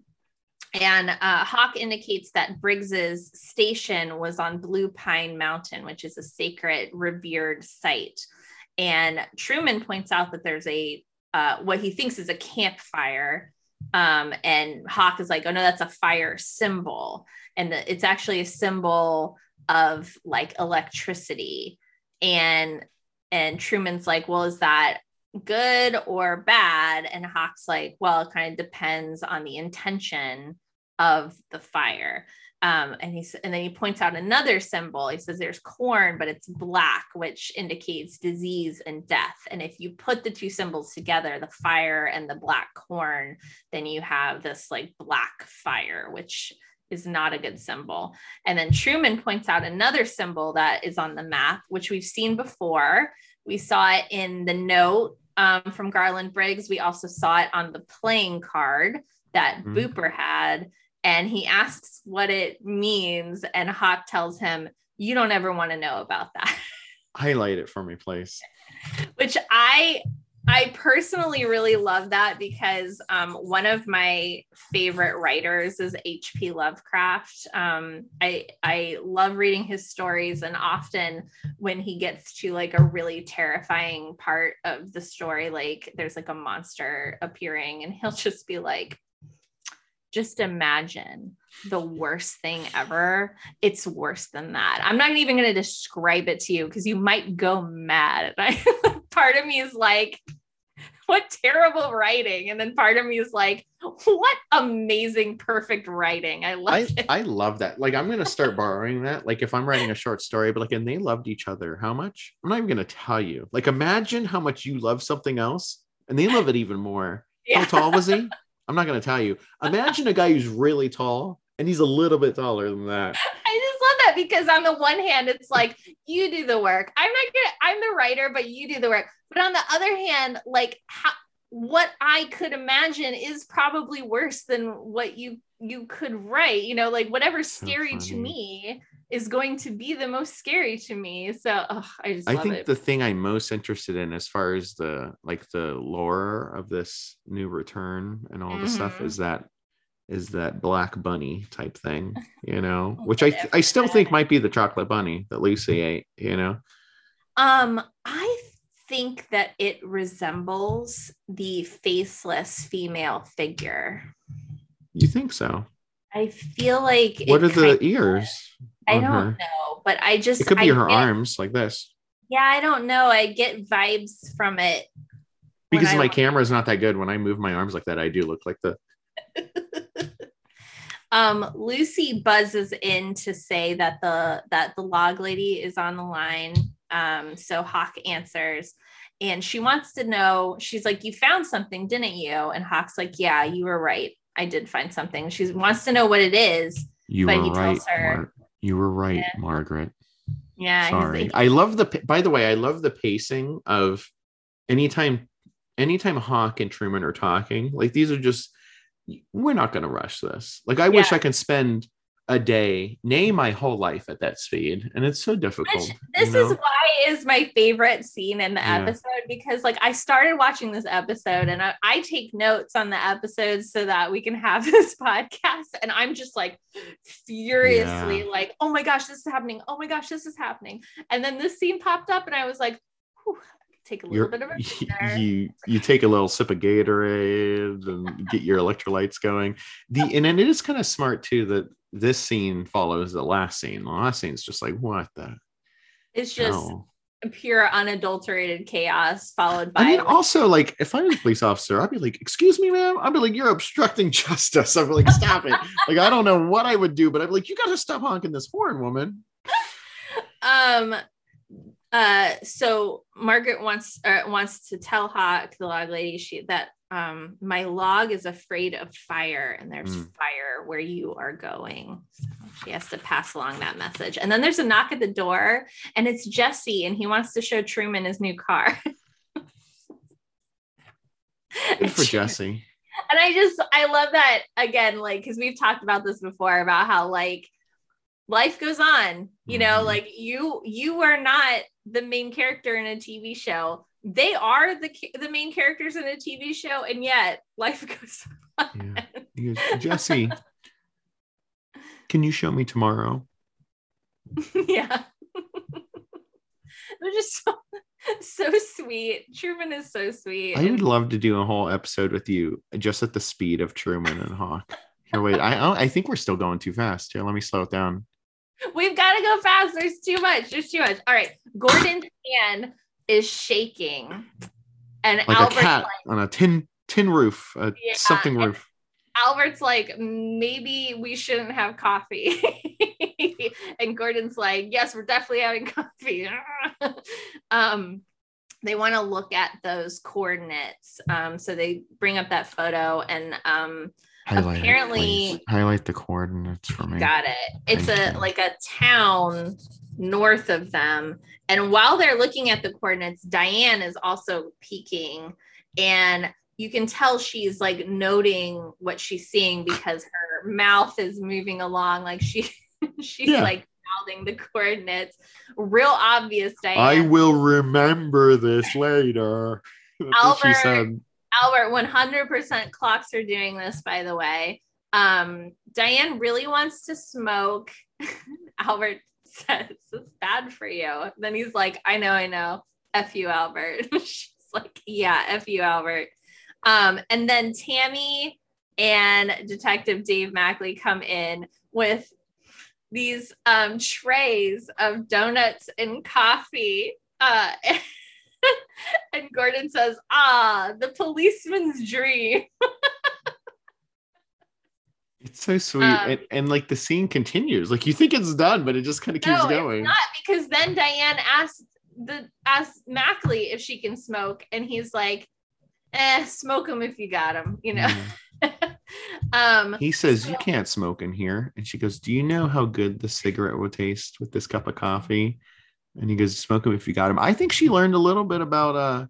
And uh, Hawk indicates that Briggs's station was on Blue Pine Mountain, which is a sacred, revered site. And Truman points out that there's a, uh, what he thinks is a campfire. Um, and Hawk is like, oh no, that's a fire symbol. And the, it's actually a symbol of like electricity. And, and Truman's like, well, is that good or bad? And Hawk's like, well, it kind of depends on the intention of the fire. Um, and he and then he points out another symbol. He says there's corn, but it's black, which indicates disease and death. And if you put the two symbols together, the fire and the black corn, then you have this like black fire, which is not a good symbol. And then Truman points out another symbol that is on the map, which we've seen before. We saw it in the note um, from Garland Briggs. We also saw it on the playing card that mm-hmm. Booper had. And he asks what it means. And Hawk tells him, you don't ever want to know about that. Highlight it for me, please. Which I... I personally really love that because um, one of my favorite writers is H P Lovecraft. Um, I I love reading his stories, and often when he gets to like a really terrifying part of the story, like there's like a monster appearing and he'll just be like, just imagine the worst thing ever. It's worse than that. I'm not even going to describe it to you because you might go mad. And I, part of me is like, what terrible writing. And then part of me is like, what amazing, perfect writing. I love I, it. I love that. Like, I'm going to start borrowing that. Like if I'm writing a short story, but like, and they loved each other. How much? I'm not even going to tell you. Like, imagine how much you love something else and they love it even more. Yeah. How tall was he? I'm not going to tell you. Imagine a guy who's really tall and he's a little bit taller than that. I just love that because on the one hand, it's like, you do the work. I'm not going to, I'm the writer, but you do the work. But on the other hand, like how, what I could imagine is probably worse than what you, you could write, you know, like whatever's scary to me is going to be the most scary to me. So oh, I just I love think it. The thing I'm most interested in as far as the like the lore of this new return and all mm-hmm. the stuff is that is that black bunny type thing, you know, which I I still think might be the chocolate bunny that Lucy ate, you know. Um, I think that it resembles the faceless female figure. You think so? I feel like what are the ears? I don't her. know, but I just it could be I her get, arms like this. Yeah, I don't know. I get vibes from it because my camera is not that good. When I move my arms like that, I do look like the. um, Lucy buzzes in to say that the that the log lady is on the line. Um, so Hawk answers. And she wants to know, she's like, you found something, didn't you? And Hawk's like, yeah, you were right. I did find something. She wants to know what it is. You but were he right, tells her, Mar- you were right, yeah. Margaret. Yeah. Sorry. Like, I love the, by the way, I love the pacing of anytime, anytime Hawk and Truman are talking, like these are just, we're not going to rush this. Like, I yeah. wish I could spend a day, nay, my whole life at that speed. And it's so difficult. Which, this you know? is why is my favorite scene in the yeah. episode, because like I started watching this episode and I, I take notes on the episodes so that we can have this podcast. And I'm just like furiously yeah. like, oh my gosh, this is happening. Oh my gosh, this is happening. And then this scene popped up and I was like, whew. Take a little You're, bit of a you you take a little sip of Gatorade and get your electrolytes going. The and then it is kind of smart too that this scene follows the last scene. The last scene is just like what the it's just hell? Pure unadulterated chaos followed by I mean, like, also like if I was a police officer, I'd be like, excuse me, ma'am. I'd be like, you're obstructing justice. I'd be like, stop it. Like I don't know what I would do, but I'd be like, you gotta stop honking this horn, woman. Um Uh, so Margaret wants uh, wants to tell Hawk, the log lady, she that um, my log is afraid of fire, and there's mm. fire where you are going. So she has to pass along that message. And then there's a knock at the door, and it's Jesse, and he wants to show Truman his new car. Good for Jesse. And I just I love that again, like because we've talked about this before about how like life goes on, you know, mm-hmm. like you you are not the main character in a T V show. They are the the main characters in a T V show, and yet life goes on. Yeah. Goes, Jesse, can you show me tomorrow? Yeah, they're just so, so sweet. Truman is so sweet. I would love to do a whole episode with you, just at the speed of Truman and Hawk. Here, wait, I I think we're still going too fast. Here, let me slow it down. We've got to go fast. There's too much. There's too much. All right. Gordon's hand is shaking. And like Albert's a cat like, on a tin tin roof, a yeah, something roof. Albert's like, maybe we shouldn't have coffee. And Gordon's like, yes, we're definitely having coffee. um, they want to look at those coordinates. Um, so they bring up that photo and um Highlight apparently it, highlight the coordinates for me. Got it. It's Thank a you. like a town north of them. And while they're looking at the coordinates, Diane is also peeking, and you can tell she's like noting what she's seeing because her mouth is moving along. Like she she's yeah. like mouthing the coordinates. Real obvious, Diane. I will remember this later. Albert. She said. Albert one hundred percent clocks are doing this, by the way. Um, Diane really wants to smoke. Albert says, it's bad for you. Then he's like, I know, I know. F you, Albert. She's like, yeah, F you, Albert. Um, and then Tammy and Detective Dave Mackley come in with these um, trays of donuts and coffee. Uh, and- And Gordon says, ah, the policeman's dream. It's so sweet. Um, and, and like the scene continues. Like you think it's done, but it just kind of keeps no, going. It's not, because then Diane asks the asks Mackley if she can smoke. And he's like, eh, smoke them if you got them, you know. Mm. um, he says, so- you can't smoke in here. And she goes, do you know how good the cigarette would taste with this cup of coffee? And he goes, smoke him if you got him. I think she learned a little bit about, uh,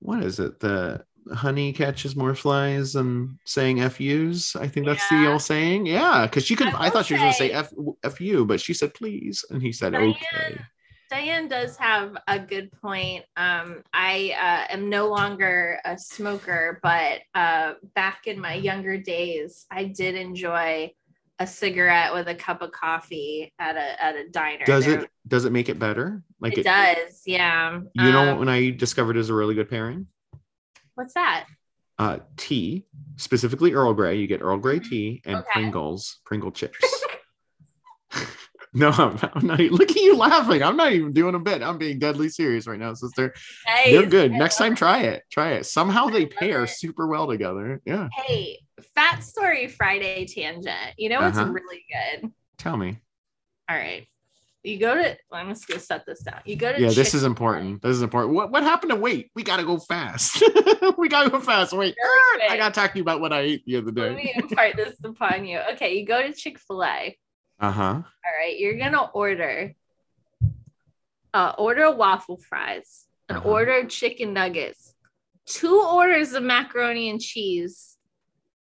what is it? The honey catches more flies than saying F U's. I think that's yeah. the old saying. Yeah, because she could, I, I thought she was going to say F, F U, but she said please. And he said, Diane, okay. Diane does have a good point. Um, I uh, am no longer a smoker, but uh, back in my younger days, I did enjoy a cigarette with a cup of coffee at a at a diner. Does there. it does it make it better? Like it, it does, yeah. You um, know what, when I discovered is a really good pairing? What's that? Uh, tea, specifically Earl Grey. You get Earl Grey tea and okay. Pringles, Pringle chips. No, I'm, I'm not. Look at you laughing. I'm not even doing a bit. I'm being deadly serious right now, sister. Nice. They're good. I Next time, it. try it. Try it. Somehow they pair it. super well together. Yeah. Hey, Fat Story Friday tangent. You know what's uh-huh. really good? Tell me. All right. You go to, well, I'm just going to set this down. You go to. Yeah, Chick- this is important. This is important. What What happened to weight? We got to go fast. we got to go fast. Wait, really I got to talk to you about what I ate the other day. Let me impart this upon you. Okay, you go to Chick-fil-A. Uh-huh. All right, you're gonna order uh order waffle fries, an uh-huh. order chicken nuggets, two orders of macaroni and cheese,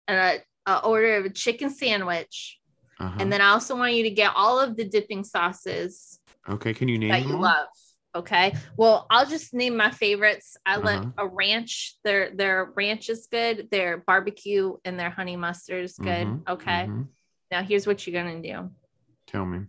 and a, a order of a chicken sandwich, Uh-huh. And then I also want you to get all of the dipping sauces. Okay. Can you name that them? You love. Okay. Well, I'll just name my favorites. I uh-huh. like a ranch. Their, their ranch is good. Their barbecue and their honey mustard is good. Mm-hmm. Okay. Mm-hmm. Now here's what you're going to do. Tell me.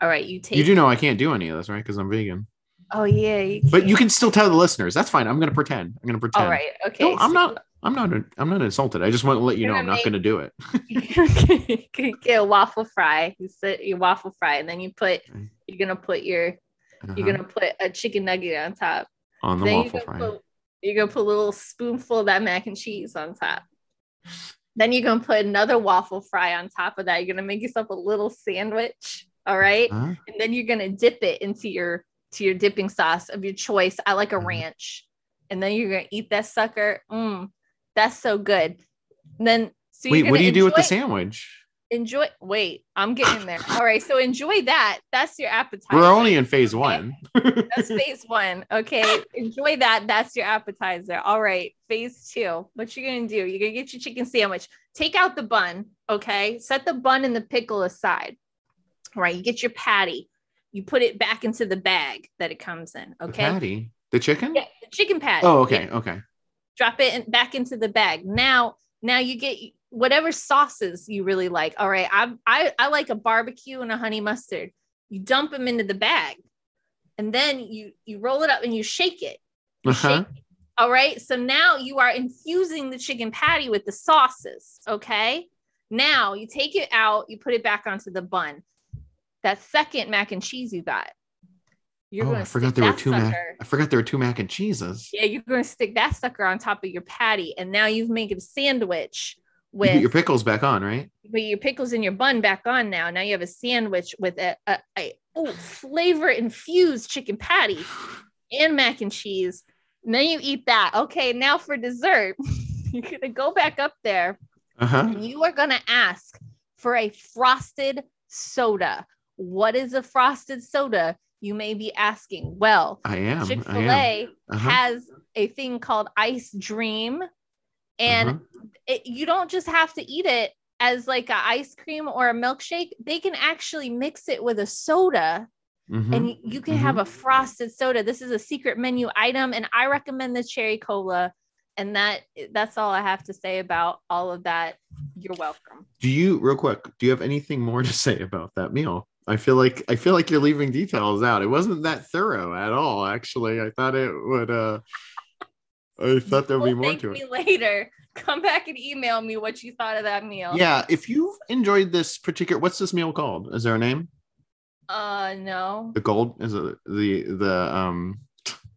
All right. You take, you do know I can't do any of this, right? Cause I'm vegan. Oh yeah. You but you can still tell the listeners. That's fine. I'm going to pretend. I'm going to pretend. All right. Okay. No, so I'm not, I'm not, I'm not insulted. I just want to let you know I'm make, not going to do it. You can get a waffle fry. You sit your waffle fry and then you put, you're going to put your, uh-huh. you're going to put a chicken nugget on top. On the then waffle you're gonna fry. Put, you're going to put a little spoonful of that mac and cheese on top. Then you're going to put another waffle fry on top of that. You're going to make yourself a little sandwich. All right. Uh-huh. And then you're going to dip it into your, to your dipping sauce of your choice. I like a uh-huh. ranch. And then you're going to eat that sucker. Mmm. That's so good. And then, so wait, what do you enjoy, do with the sandwich? Enjoy. Wait, I'm getting there. All right. So enjoy that. That's your appetizer. We're only in phase okay. one. That's phase one. Okay. Enjoy that. That's your appetizer. All right. Phase two. What you're going to do? You're going to get your chicken sandwich. Take out the bun. Okay. Set the bun and the pickle aside. All right. You get your patty. You put it back into the bag that it comes in. Okay. The patty? The chicken? Yeah. The chicken patty. Oh, okay. Yeah. Okay. Drop it in, back into the bag. Now, now you get whatever sauces you really like. All right. I, I, I like a barbecue and a honey mustard. You dump them into the bag and then you, you roll it up and you shake it. You uh-huh. shake it. All right. So now you are infusing the chicken patty with the sauces. Okay. Now you take it out, you put it back onto the bun. That second mac and cheese you got. You're oh, I forgot there were two mac. I forgot there were two mac and cheeses. Yeah, you're going to stick that sucker on top of your patty, and now you've made a sandwich with you put your pickles back on, right? You put your pickles and your bun back on now. Now you have a sandwich with a, a, a oh, flavor infused chicken patty and mac and cheese. And then you eat that. Okay, now for dessert, you're going to go back up there. Uh-huh. And you are going to ask for a frosted soda. What is a frosted soda? You may be asking, well, I am. Chick-fil-A I am. Uh-huh. has a thing called Ice Dream, and uh-huh. it, you don't just have to eat it as like an ice cream or a milkshake. They can actually mix it with a soda, mm-hmm. and you can mm-hmm. have a frosted soda. This is a secret menu item, and I recommend the cherry cola. And that that's all I have to say about all of that. You're welcome. Do you, real quick, do you have anything more to say about that meal? I feel like I feel like you're leaving details out. It wasn't that thorough at all, actually. I thought it would. Uh, I thought there'd be more to it. Later, come back and email me what you thought of that meal. Yeah, if you've enjoyed this particular, what's this meal called? Is there a name? Uh, no. The gold is it the the um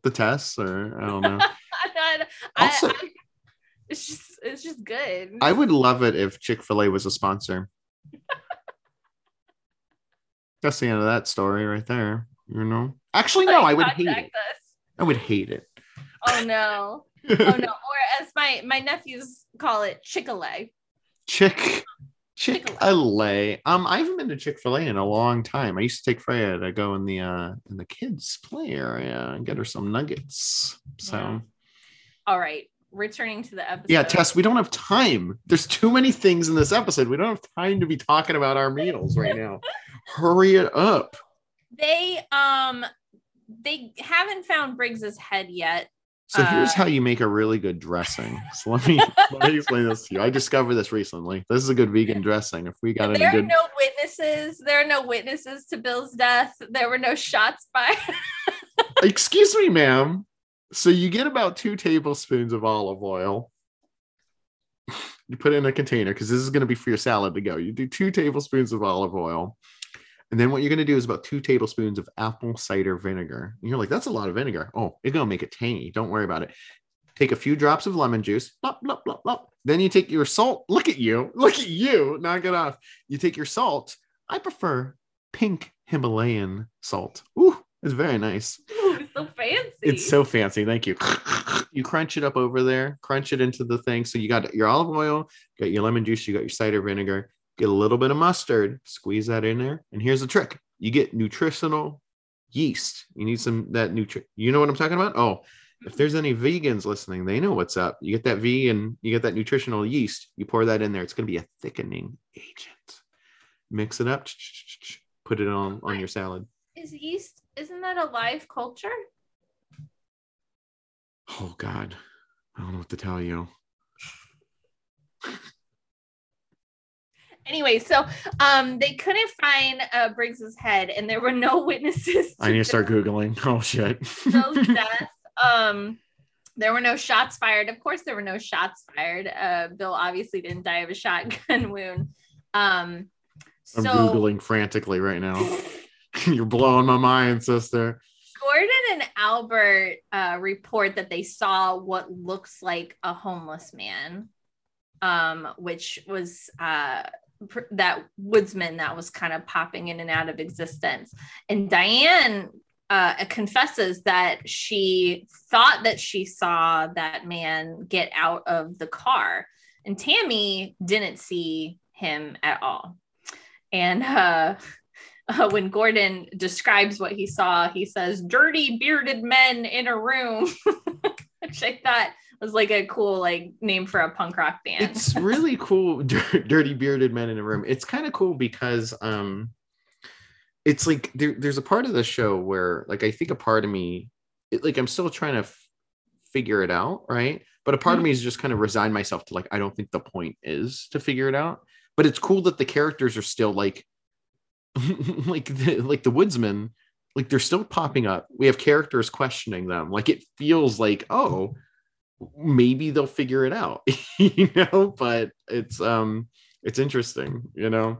the Tess or I don't know. I, also, I, I, it's just it's just good. I would love it if Chick-fil-A was a sponsor. That's the end of that story right there, you know. Actually, no, oh, I would hate it. Us. I would hate it. Oh no! Oh no! Or as my my nephews call it, Chick-a-lay. Chick, Chick-a-lay. Um, I haven't been to Chick-fil-A in a long time. I used to take Freya to go in the uh in the kids' play area and get her some nuggets. So, yeah. All right, returning to the episode. Yeah, Tess, we don't have time. There's too many things in this episode. We don't have time to be talking about our meals right now. Hurry it up. They um they haven't found Briggs's head yet. So uh, here's how you make a really good dressing. So let me, let me explain this to you. I discovered this recently. This is a good vegan dressing. If we got any there good... are no witnesses. There are no witnesses to Bill's death. There were no shots fired. Excuse me, ma'am. So you get about two tablespoons of olive oil. You put it in a container because this is going to be for your salad to go. You do two tablespoons of olive oil. And then what you're going to do is about two tablespoons of apple cider vinegar. And you're like, that's a lot of vinegar. Oh, it's going to make it tangy. Don't worry about it. Take a few drops of lemon juice. Blop, blop, blop, blop. Then you take your salt. Look at you. Look at you. Knock it off. You take your salt. I prefer pink Himalayan salt. Ooh, it's very nice. Ooh, it's so fancy. It's so fancy. Thank you. You crunch it up over there. Crunch it into the thing. So you got your olive oil, you got your lemon juice, you got your cider vinegar. Get a little bit of mustard, squeeze that in there. And here's the trick. You get nutritional yeast. You need some, that nutrient. You know what I'm talking about? Oh, if there's any vegans listening, they know what's up. You get that vegan, you get that nutritional yeast. You pour that in there. It's going to be a thickening agent. mix it up, put it on on your salad. Is yeast, isn't that a live culture? Oh God, I don't know what to tell you. Anyway, so um, they couldn't find uh, Briggs's head, and there were no witnesses. To I need to start Googling. Oh shit. Those deaths. Um, there were no shots fired. Of course, there were no shots fired. Uh, Bill obviously didn't die of a shotgun wound. Um, so... I'm Googling frantically right now. You're blowing my mind, sister. Gordon and Albert uh, report that they saw what looks like a homeless man, um, which was uh, pr- that woodsman that was kind of popping in and out of existence. And Diane uh, confesses that she thought that she saw that man get out of the car, and Tammy didn't see him at all. And uh Uh, when Gordon describes what he saw, he says, dirty bearded men in a room, which I thought was like a cool like name for a punk rock band. It's really cool. Dirty bearded men in a room. It's kind of cool because um, it's like there, there's a part of the show where like I think a part of me, it, like I'm still trying to f- figure it out. Right. But a part mm-hmm. of me is just kind of resigned myself to like, I don't think the point is to figure it out. But it's cool that the characters are still like, like the, like the woodsman, like they're still popping up. We have characters questioning them. Like it feels like, oh, maybe they'll figure it out, you know. But it's um, it's interesting, you know.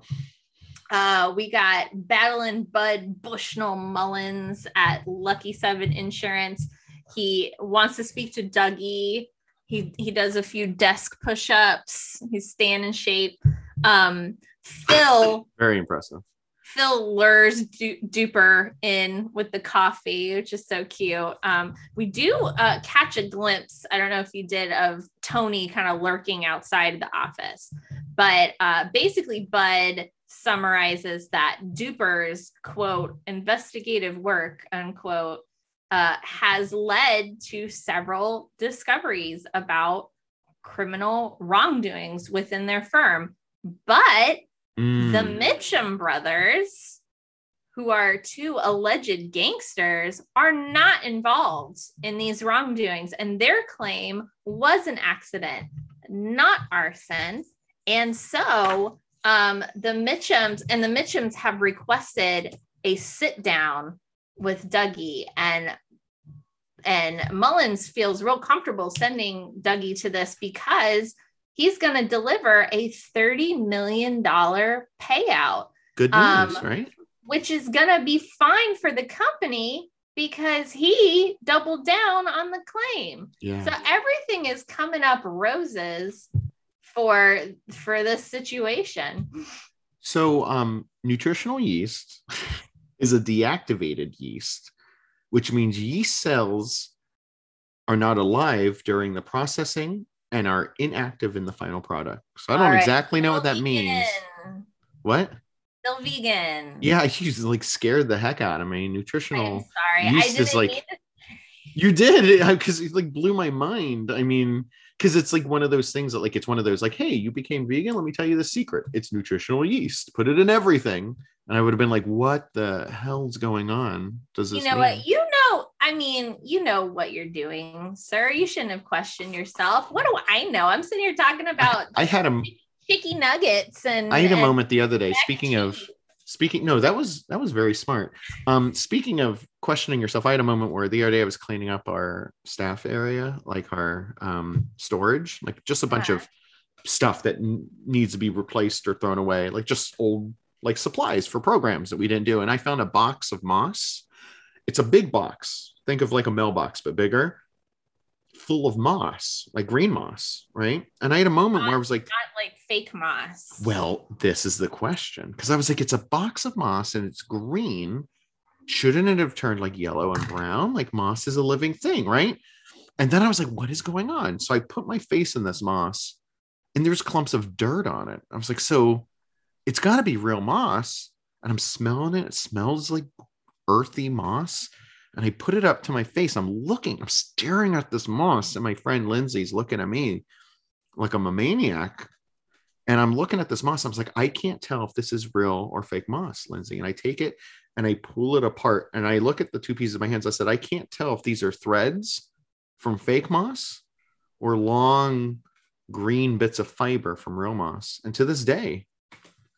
Uh, we got battling Bud Bushnell Mullins at Lucky Seven Insurance. He wants to speak to Dougie. He he does a few desk push-ups. He's staying in shape. Um, Phil, very impressive. Phil lures du- Duper in with the coffee, which is so cute. Um, we do uh, catch a glimpse, I don't know if you did, of Tony kind of lurking outside of the office. But uh, basically, Bud summarizes that Duper's, quote, investigative work, unquote, uh, has led to several discoveries about criminal wrongdoings within their firm. But... Mm. The Mitchum brothers, who are two alleged gangsters, are not involved in these wrongdoings, and their claim was an accident, not arson. And so um, the Mitchums and the Mitchums have requested a sit down with Dougie, and and Mullins feels real comfortable sending Dougie to this because he's going to deliver a thirty million dollars payout. Good news, um, right? Which is going to be fine for the company because he doubled down on the claim. Yeah. So everything is coming up roses for, for this situation. So um, nutritional yeast is a deactivated yeast, which means yeast cells are not alive during the processing and are inactive in the final product. So I don't right. exactly know They'll what that vegan. means. What? Still vegan. Yeah, you like scared the heck out of me. Nutritional. I'm sorry. Yeast I didn't is like mean to- you did because it, it like blew my mind. I mean, because it's like one of those things that like it's one of those like, hey, you became vegan. Let me tell you the secret. It's nutritional yeast. Put it in everything. And I would have been like, what the hell's going on? Does this you know mean? What you know? I mean, you know what you're doing, sir. You shouldn't have questioned yourself. What do I know? I'm sitting here talking about I, I had a chicky nuggets and I had a moment the other day. Speaking cheese. of speaking, no, that was that was very smart. Um, speaking of questioning yourself, I had a moment where the other day I was cleaning up our staff area, like our um storage, like just a bunch huh. of stuff that n- needs to be replaced or thrown away, like just old like supplies for programs that we didn't do. And I found a box of moss. It's a big box. Think of like a mailbox, but bigger, full of moss, like green moss. Right. And I had a moment moss, where I was like, not like fake moss. Well, this is the question. Cause I was like, it's a box of moss and it's green. Shouldn't it have turned like yellow and brown? Like moss is a living thing. Right. And then I was like, what is going on? So I put my face in this moss and there's clumps of dirt on it. I was like, so it's got to be real moss. And I'm smelling it. It smells like earthy moss. And I put it up to my face. I'm looking, I'm staring at this moss. And my friend Lindsay's looking at me like I'm a maniac. And I'm looking at this moss. I was like, I can't tell if this is real or fake moss, Lindsay. And I take it and I pull it apart. And I look at the two pieces of my hands. I said, I can't tell if these are threads from fake moss or long green bits of fiber from real moss. And to this day,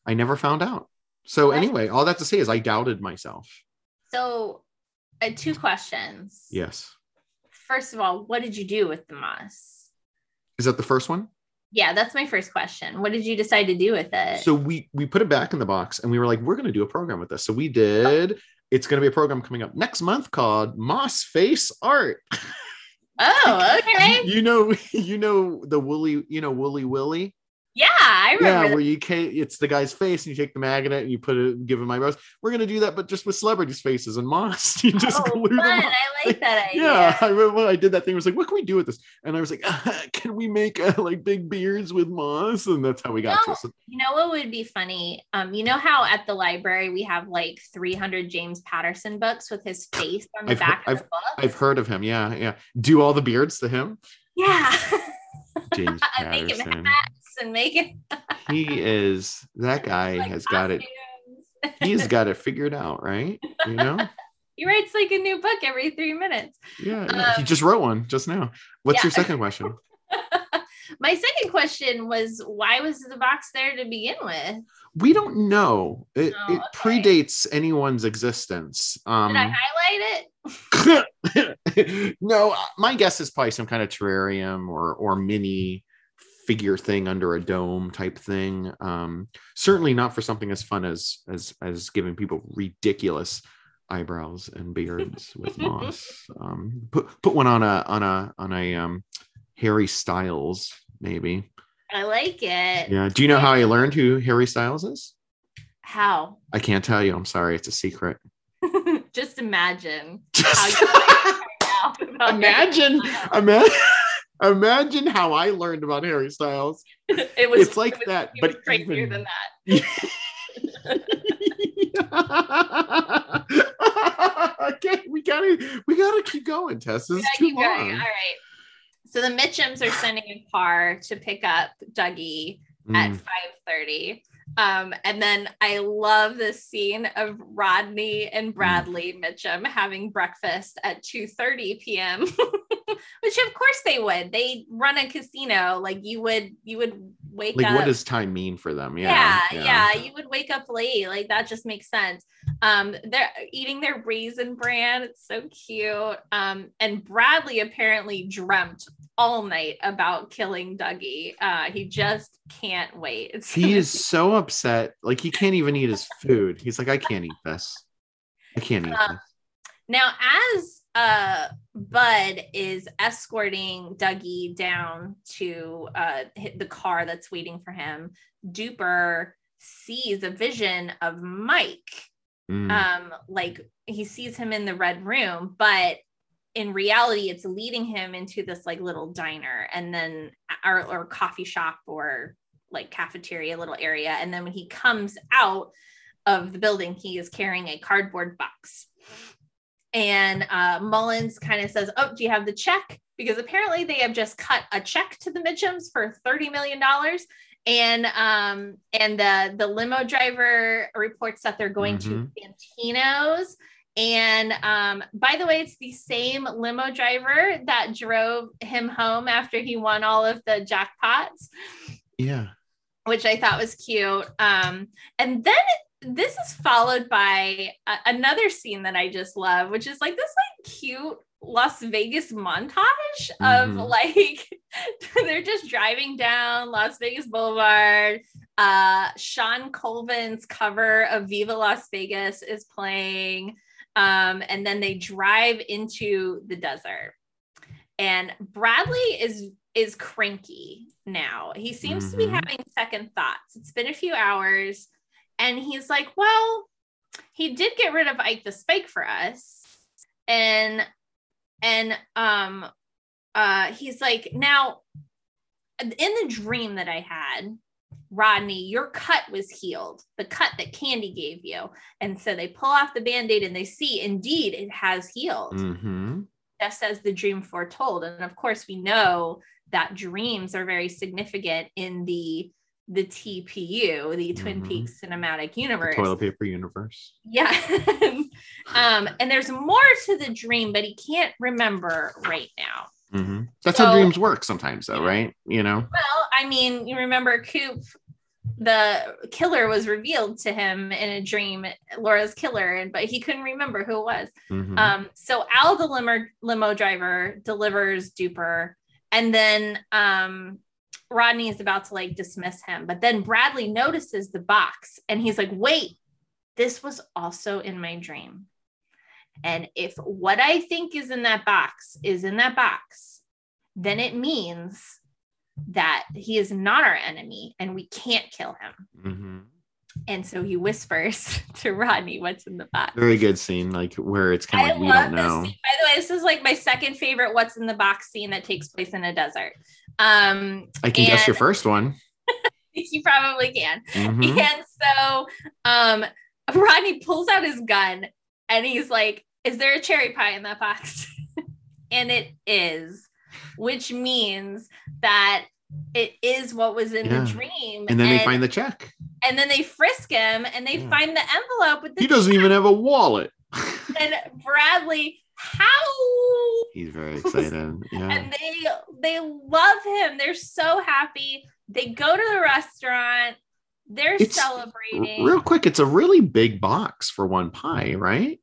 I never found out. So right. Anyway, all that to say is I doubted myself. So uh, two questions. Yes. First of all, what did you do with the moss? Is that the first one? Yeah, that's my first question. What did you decide to do with it? So we we put it back in the box and we were like, we're going to do a program with this. So we did. Oh. It's going to be a program coming up next month called Moss Face Art. Oh, okay. you, you know, you know the Wooly, you know, Wooly Willy. Yeah, I remember. Yeah, that. Where you can't, it's the guy's face and you take the magnet and you put it, give him my rose. We're going to do that, but just with celebrities' faces and moss. You just oh, glue fun. Them on. I like that idea. Yeah, I remember when I did that thing. I was like, what can we do with this? And I was like, uh, can we make uh, like big beards with moss? And that's how we got you know, to it. You know what would be funny? Um, you know how at the library we have like three hundred James Patterson books with his face on the I've back heard, of I've, the book? I've heard of him. Yeah, yeah. Do all the beards to him? Yeah. James Patterson. And make it he is that guy like has got costumes. It he's got it figured out, right? You know, he writes like a new book every three minutes. Yeah, yeah. Um, he just wrote one just now. What's yeah. your second question? My second question was, why was the box there to begin with? We don't know. It, oh, okay. It predates anyone's existence. Um, Did I highlight it? No, my guess is probably some kind of terrarium or or mini figure thing under a dome type thing. Um, certainly not for something as fun as as as giving people ridiculous eyebrows and beards with moss. Um, put put one on a on a on a um, Harry Styles maybe. I like it. Yeah. Do you know how I learned who Harry Styles is? How? I can't tell you. I'm sorry. It's a secret. Just imagine. Just how you right now imagine. Imagine. Imagine how I learned about Harry Styles. It was it's like it was, that, it was but crazier even... than that. Okay, we gotta we gotta keep going, Tess. This is too long. Going. All right. So the Mitchums are sending a car to pick up Dougie mm. at five thirty. Um, and then I love this scene of Rodney and Bradley mm. Mitchum having breakfast at two thirty p.m. Which of course they would. They run a casino. Like you would, you would wake like, up. Like what does time mean for them? Yeah, yeah, yeah. Yeah. You would wake up late. Like that just makes sense. Um, they're eating their raisin bran. It's so cute. Um, and Bradley apparently dreamt all night about killing Dougie. Uh, he just can't wait. It's he is so upset. Like he can't even eat his food. He's like, I can't eat this. I can't eat um, this. Now as Uh, Bud is escorting Dougie down to uh, the car that's waiting for him, Duper sees a vision of Mike. Mm. Um, like he sees him in the red room, but in reality, it's leading him into this like little diner and then or, or coffee shop or like cafeteria little area. And then when he comes out of the building, he is carrying a cardboard box. And uh, Mullins kind of says, oh, do you have the check? Because apparently they have just cut a check to the Mitchums for thirty million dollars. And um, and the, the limo driver reports that they're going mm-hmm. to Santino's. And um, by the way, it's the same limo driver that drove him home after he won all of the jackpots. Yeah. Which I thought was cute. Um, and then it This is followed by a, another scene that I just love, which is like this like cute Las Vegas montage of mm-hmm. like they're just driving down Las Vegas Boulevard. Uh, Sean Colvin's cover of Viva Las Vegas is playing. Um, and then they drive into the desert. And Bradley is is cranky now. He seems mm-hmm. to be having second thoughts. It's been a few hours. And he's like, well, he did get rid of Ike the Spike for us. And, and, um, uh, he's like, now in the dream that I had, Rodney, your cut was healed, the cut that Candy gave you. And so they pull off the Band-Aid and they see indeed it has healed. Mm-hmm. Just as the dream foretold. And of course we know that dreams are very significant in the the T P U, the mm-hmm. Twin Peaks Cinematic Universe. The toilet paper universe. Yeah. um, and there's more to the dream, but he can't remember right now. Mm-hmm. That's so, how dreams work sometimes, though, right? You know? Well, I mean, you remember Coop, the killer was revealed to him in a dream, Laura's killer, and but he couldn't remember who it was. Mm-hmm. Um, so Al, the limo, limo driver, delivers Duper, and then um, Rodney is about to like dismiss him, but then Bradley notices the box, and he's like, "Wait, this was also in my dream." And if what I think is in that box is in that box, then it means that he is not our enemy and we can't kill him. Mm-hmm. And so he whispers to Rodney what's in the box. Very good scene, like where it's kind of like, we don't know. By the way, this is like my second favorite what's in the box scene that takes place in a desert. Um, I can and- guess your first one. You probably can. Mm-hmm. And so um, Rodney pulls out his gun and he's like, "Is there a cherry pie in that box?" And it is, which means that it is what was in yeah. the dream. And then and, they find the check. And then they frisk him and they yeah. find the envelope. With the he doesn't check. Even have a wallet. And Bradley, how? He's very excited. Yeah. And they they love him. They're so happy. They go to the restaurant. They're it's, celebrating. Real quick, it's a really big box for one pie, right?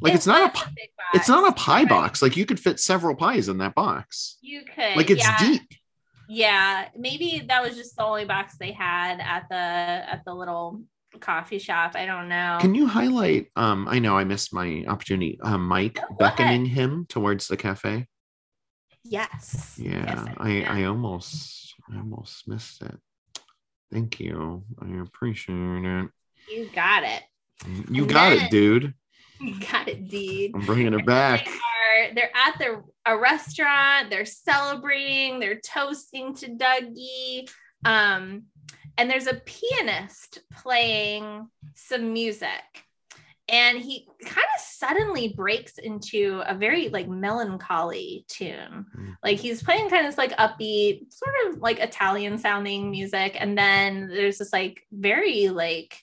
Like it's, it's not a pie, big box, it's not a pie right? box. Like you could fit several pies in that box. You could. Like it's yeah. deep. Yeah, maybe that was just the only box they had at the at the little coffee shop. I don't know. Can you highlight? Um, I know I missed my opportunity. Uh, Mike oh, beckoning him towards the cafe. Yes. Yeah, yes, I, I, I almost I almost missed it. Thank you. I appreciate it. You got it. You and got then, it, dude. You got it, dude. I'm bringing it back. They are, they're at the, a restaurant. They're celebrating. They're toasting to Dougie. Um, and there's a pianist playing some music. And he kind of suddenly breaks into a very like melancholy tune. Like he's playing kind of like upbeat, sort of like Italian sounding music. And then there's this like very like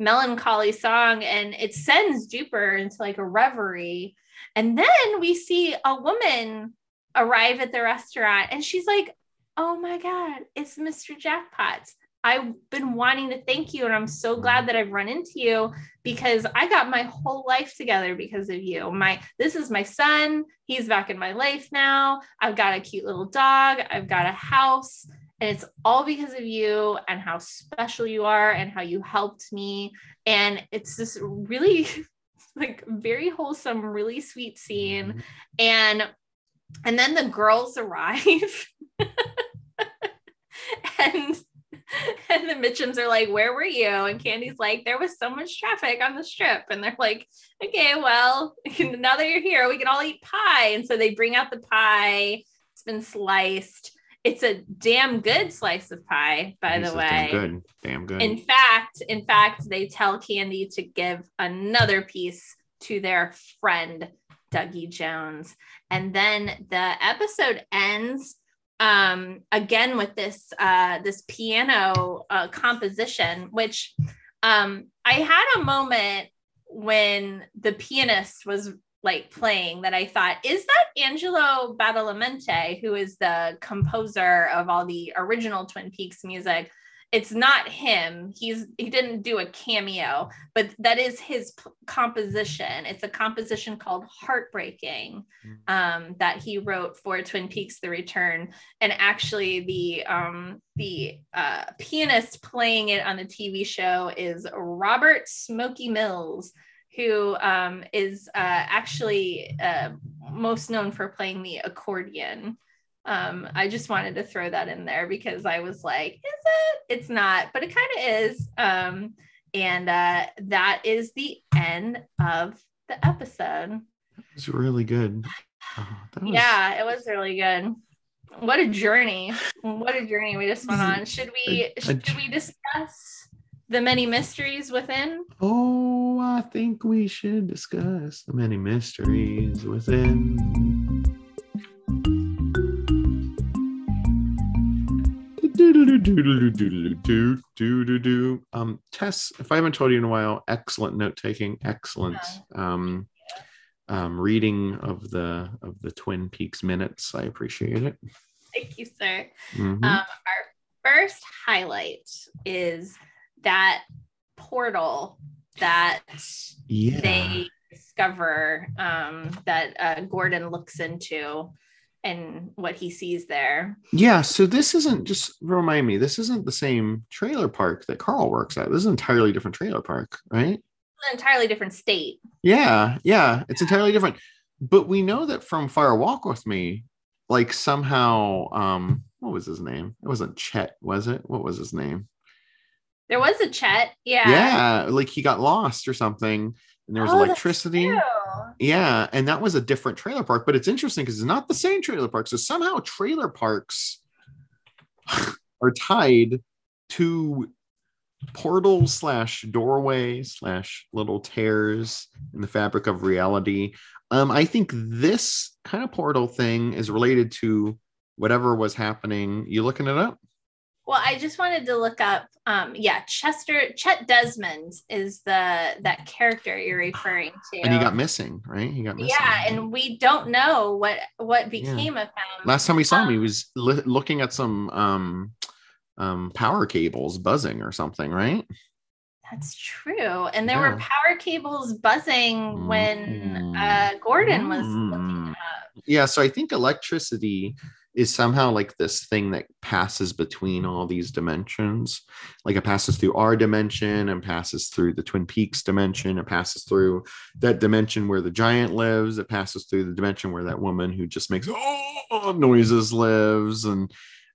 melancholy song, and it sends Duper into like a reverie. And then we see a woman arrive at the restaurant, and she's like, "Oh my God, it's Mister Jackpots. I've been wanting to thank you, and I'm so glad that I've run into you, because I got my whole life together because of you. My this is my son. He's back in my life now. I've got a cute little dog. I've got a house, and it's all because of you and how special you are and how you helped me." And it's this really like very wholesome, really sweet scene. And and then the girls arrive. and And the Mitchums are like, "Where were you?" And Candy's like, "There was so much traffic on the strip." And they're like, "Okay, well, now that you're here, we can all eat pie." And so they bring out the pie. It's been sliced. It's a damn good slice of pie, by the way. Damn good. Damn good. In fact, in fact, they tell Candy to give another piece to their friend, Dougie Jones. And then the episode ends Um, again with this uh, this piano uh, composition, which um, I had a moment when the pianist was like playing that I thought, is that Angelo Badalamenti, who is the composer of all the original Twin Peaks music? It's not him. He's he didn't do a cameo, but that is his p- composition. It's a composition called "Heartbreaking" um, that he wrote for Twin Peaks: The Return. And actually, the um, the uh, pianist playing it on the T V show is Robert Smokey Mills, who um, is uh, actually uh, most known for playing the accordion. Um, I just wanted to throw that in there because I was like, is it? It's not, but it kind of is. Um, and uh, that is the end of the episode. It was really good. Oh, that was... Yeah, it was really good. What a journey. What a journey we just went on. Should we, should we discuss the many mysteries within? Oh, I think we should discuss the many mysteries within. Um, Tess, if I haven't told you in a while, excellent note taking, excellent um, um, reading of the of the Twin Peaks minutes. I appreciate it. Thank you, sir. Mm-hmm. Um, our first highlight is that portal that yeah. they discover um, that uh, Gordon looks into. And what he sees there. Yeah, so this isn't, just remind me, this isn't the same trailer park that Carl works at. This is an entirely different trailer park, right? An entirely different state. Yeah, yeah, it's entirely different. But we know that from Fire Walk With Me, like somehow, um, what was his name? It wasn't Chet, was it? What was his name? There was a Chet, yeah. Yeah, like he got lost or something. And there was oh, electricity. Yeah. And that was a different trailer park. But it's interesting because it's not the same trailer park. So somehow trailer parks are tied to portals slash doorway slash little tears in the fabric of reality. Um, I think this kind of portal thing is related to whatever was happening. You looking it up? Well, I just wanted to look up, um, yeah, Chester, Chet Desmond is the that character you're referring to. And he got missing, right? He got missing. Yeah, and we don't know what, what became yeah. of him. Last time we saw um, him, he was li- looking at some um, um, power cables buzzing or something, right? That's true. And there yeah. were power cables buzzing mm-hmm. when uh, Gordon was mm-hmm. looking up. Yeah, so I think electricity is somehow like this thing that passes between all these dimensions. Like it passes through our dimension and passes through the Twin Peaks dimension. It passes through that dimension where the giant lives. It passes through the dimension where that woman who just makes oh, noises lives. And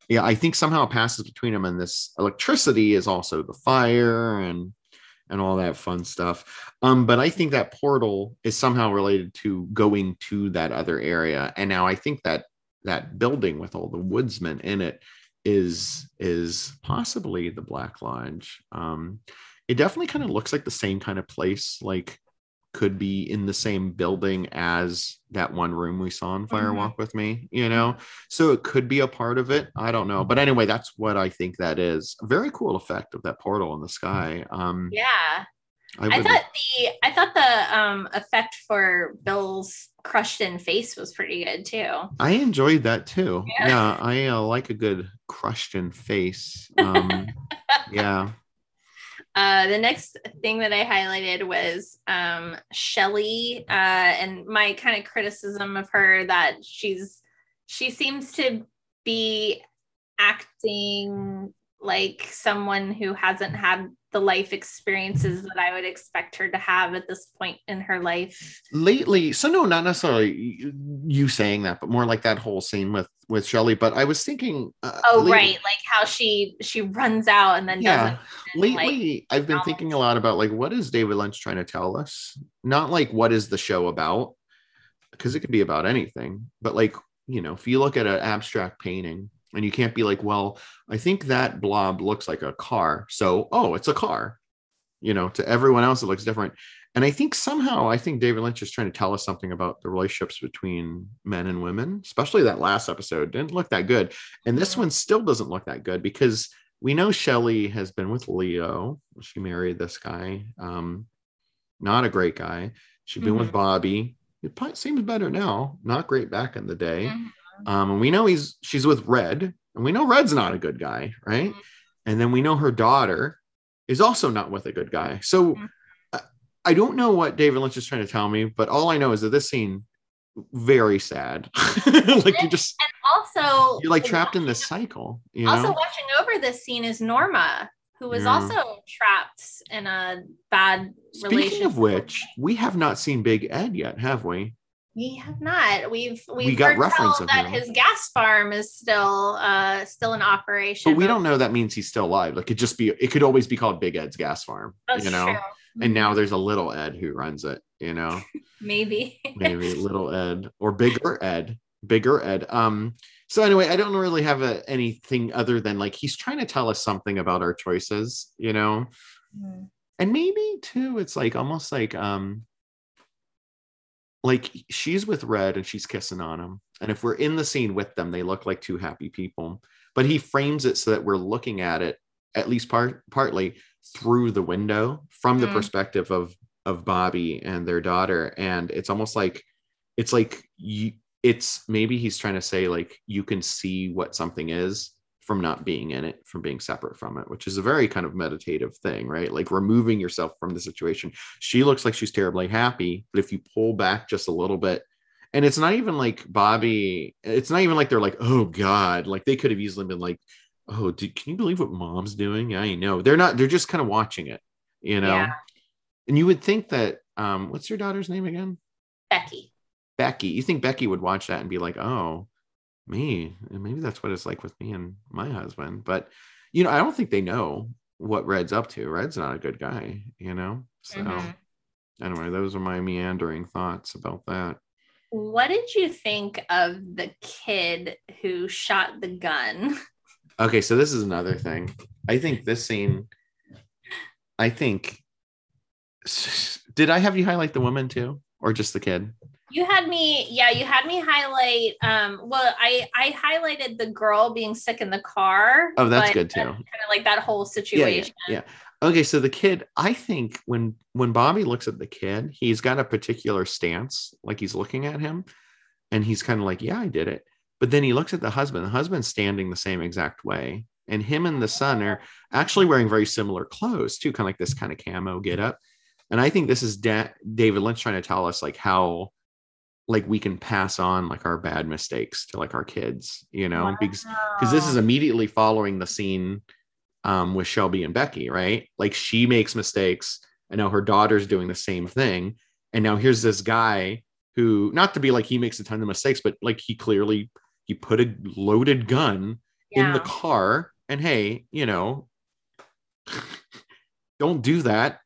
yeah, I think somehow it passes between them. And this electricity is also the fire and and all that fun stuff. Um, but I think that portal is somehow related to going to that other area. And now I think that that building with all the woodsmen in it is is possibly the Black Lodge. Um, it definitely kind of looks like the same kind of place, like could be in the same building as that one room we saw in Fire Walk With Me, you know? So it could be a part of it. I don't know. But anyway, that's what I think that is. A very cool effect of that portal in the sky. Um, yeah. I, I thought the I thought the um, effect for Bill's crushed-in face was pretty good too. I enjoyed that too. Yeah, yeah I uh, like a good crushed-in face. Um, yeah. Uh, the next thing that I highlighted was um, Shelly uh, and my kind of criticism of her that she's she seems to be acting like someone who hasn't had the life experiences that I would expect her to have at this point in her life lately. So no, not necessarily you saying that, but more like that whole scene with, with Shelly. But I was thinking, uh, oh, lately, right. Like how she, she runs out and then yeah. doesn't. Lately, like, I've been almost. thinking a lot about like, what is David Lynch trying to tell us? Not like, what is the show about? Because it could be about anything, but like, you know, if you look at an abstract painting, and you can't be like, well, I think that blob looks like a car. So, oh, it's a car. You know, to everyone else, it looks different. And I think somehow, I think David Lynch is trying to tell us something about the relationships between men and women, especially that last episode didn't look that good. And this one still doesn't look that good because we know Shelly has been with Leo. She married this guy. Um, not a great guy. She'd been mm-hmm. with Bobby. It seems better now. Not great back in the day. Mm-hmm. Um, and we know he's she's with Red, and we know Red's not a good guy, right? Mm-hmm. And then we know her daughter is also not with a good guy. So mm-hmm. I, I don't know what David Lynch is trying to tell me, but all I know is that this scene very sad. Like you just and also you're like trapped in this cycle. You also know? Watching over this scene is Norma, who was yeah. also trapped in a bad Speaking relationship. Speaking of which, we have not seen Big Ed yet, have we? We have not. We've we've we got reference of that him. His gas farm is still uh, still in operation. But we don't know that means he's still alive. Like it just be it could always be called Big Ed's gas farm. That's you know. True. And now there's a little Ed who runs it, you know. Maybe. Maybe little Ed or bigger Ed. Bigger Ed. Um, so anyway, I don't really have a, anything other than like he's trying to tell us something about our choices, you know. Mm. And maybe too, it's like almost like um like she's with Red and she's kissing on him. And if we're in the scene with them, they look like two happy people. but he frames it so that we're looking at it, at least part, partly through the window from mm-hmm. the perspective of, of Bobby and their daughter. And it's almost like, it's like, you, it's maybe he's trying to say like, you can see what something is from not being in it, from being separate from it, which is a very kind of meditative thing, right? Like removing yourself from the situation. She looks like she's terribly happy, but if you pull back just a little bit, and it's not even like Bobby, it's not even like they're like, oh God, like they could have easily been like, oh, dude, can you believe what mom's doing? I know. They're not, they're just kind of watching it, you know? Yeah. And you would think that, um, what's your daughter's name again? Becky. Becky. You think Becky would watch that and be like, oh, me, and maybe that's what it's like with me and my husband. But you know, I don't think they know what Red's up to. Red's not a good guy, you know? So mm-hmm. anyway, those are my meandering thoughts about that. What did you think of the kid who shot the gun? Okay, so this is another thing. I think this scene, I think, did I have you highlight the woman too, or just the kid? You had me, yeah, you had me highlight, um, well, I, I highlighted the girl being sick in the car. Oh, that's good too. Kind of like that whole situation. Yeah, yeah, yeah. Okay, so the kid, I think when, when Bobby looks at the kid, he's got a particular stance, like he's looking at him and he's kind of like, yeah, I did it. But then he looks at the husband, the husband's standing the same exact way. And him and the son are actually wearing very similar clothes too, kind of like this kind of camo get up. And I think this is da- David Lynch trying to tell us like how, like we can pass on like our bad mistakes to like our kids, you know, wow. because because this is immediately following the scene um, with Shelby and Becky, right? Like she makes mistakes and now her daughter's doing the same thing. And now here's this guy who, not to be like, he makes a ton of mistakes, but like he clearly, he put a loaded gun yeah. in the car and hey, you know, don't do that.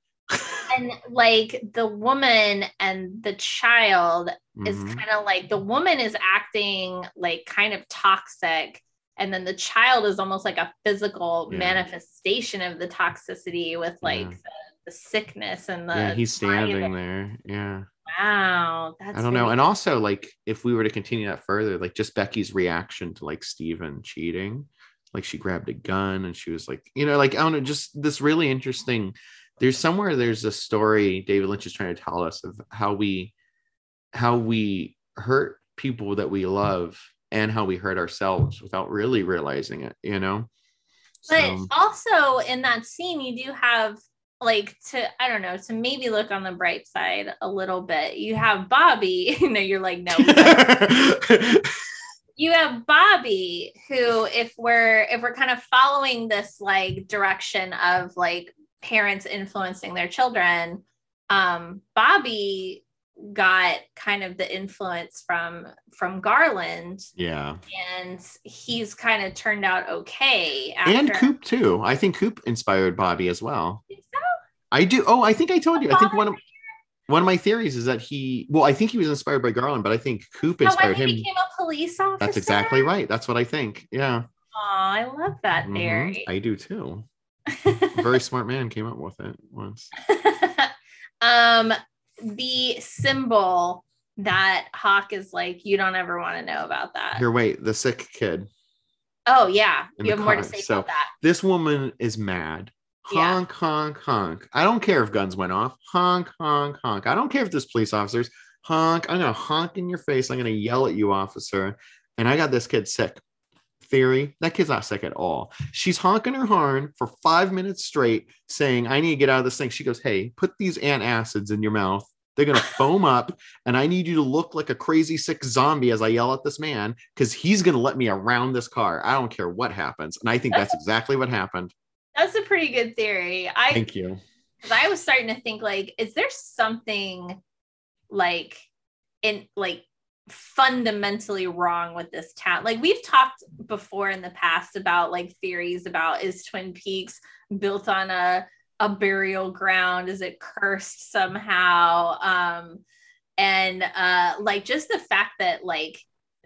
And like the woman and the child mm-hmm. is kind of like the woman is acting like kind of toxic. And then the child is almost like a physical yeah. manifestation of the toxicity with like yeah. the, the sickness and the. Yeah, he's standing there. Yeah. Wow. That's I don't know. And also like if we were to continue that further, like just Becky's reaction to like Steven cheating, like she grabbed a gun and she was like, you know, like, I don't know, just this really interesting. There's somewhere there's a story David Lynch is trying to tell us of how we how we hurt people that we love and how we hurt ourselves without really realizing it, you know? But so. Also in that scene, you do have like to, I don't know, to maybe look on the bright side a little bit. You have Bobby, you know, you're like, no. You have Bobby who, if we're, if we're kind of following this like direction of like, parents influencing their children, um Bobby got kind of the influence from from Garland, yeah, and he's kind of turned out okay after. And Coop too, I think Coop inspired Bobby as well. You think so? I do. Oh, I think I told you, I think one of one of my theories is that he well I think he was inspired by Garland, but I think Coop inspired him. He became a police officer. That's exactly right, that's what I think. Yeah. Oh, I love that theory. Mm-hmm. I do too. A very smart man came up with it once. Um, the symbol that Hawk is like, you don't ever want to know about that. Here, wait, the sick kid. Oh, yeah. You have car. More to say so, about that. This woman is mad. Honk, yeah. honk, honk. I don't care if guns went off. Honk, honk, honk. I don't care if there's police officers. Honk. I'm going to honk in your face. I'm going to yell at you, officer. And I got this kid sick. Theory, that kid's not sick at all. She's honking her horn for five minutes straight saying, I need to get out of this thing. She goes, hey, put these antacids in your mouth. They're going to foam up. And I need you to look like a crazy sick zombie as I yell at this man because he's going to let me around this car. I don't care what happens. And I think that's exactly what happened. That's a pretty good theory. I Thank you. Because I was starting to think like, is there something like in like fundamentally wrong with this town? Like we've talked before in the past about like theories about, is Twin Peaks built on a a burial ground, is it cursed somehow, um and uh like just the fact that like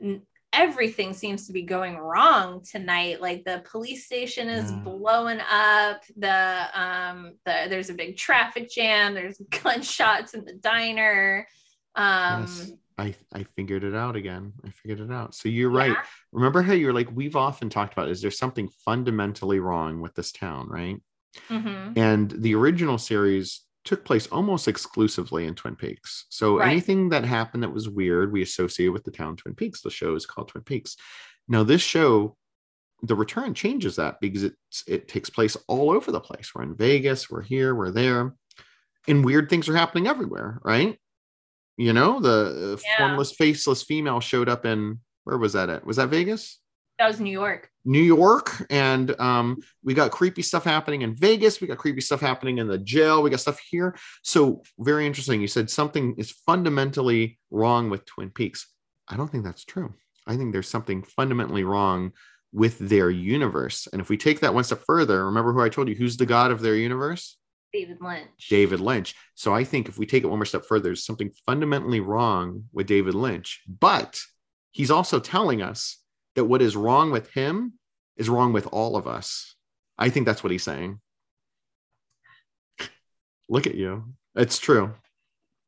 n- everything seems to be going wrong tonight. Like the police station is yeah. blowing up, the um the there's a big traffic jam, there's gunshots in the diner. Um yes. I I figured it out again. I figured it out. So you're yeah. right. Remember how you're like, we've often talked about, is there something fundamentally wrong with this town, right? Mm-hmm. And the original series took place almost exclusively in Twin Peaks. So right. anything that happened that was weird, we associate with the town Twin Peaks. The show is called Twin Peaks. Now this show, The Return, changes that because it, it takes place all over the place. We're in Vegas, we're here, we're there. And weird things are happening everywhere, right? You know, the yeah. formless, faceless female showed up in, where was that at? Was that Vegas? That was New York. New York. And um, we got creepy stuff happening in Vegas. We got creepy stuff happening in the jail. We got stuff here. So very interesting. You said something is fundamentally wrong with Twin Peaks. I don't think that's true. I think there's something fundamentally wrong with their universe. And if we take that one step further, remember who I told you, who's the god of their universe? David Lynch. David Lynch. So I think if we take it one more step further, there's something fundamentally wrong with David Lynch, but he's also telling us that what is wrong with him is wrong with all of us. I think that's what he's saying. Look at you. It's true.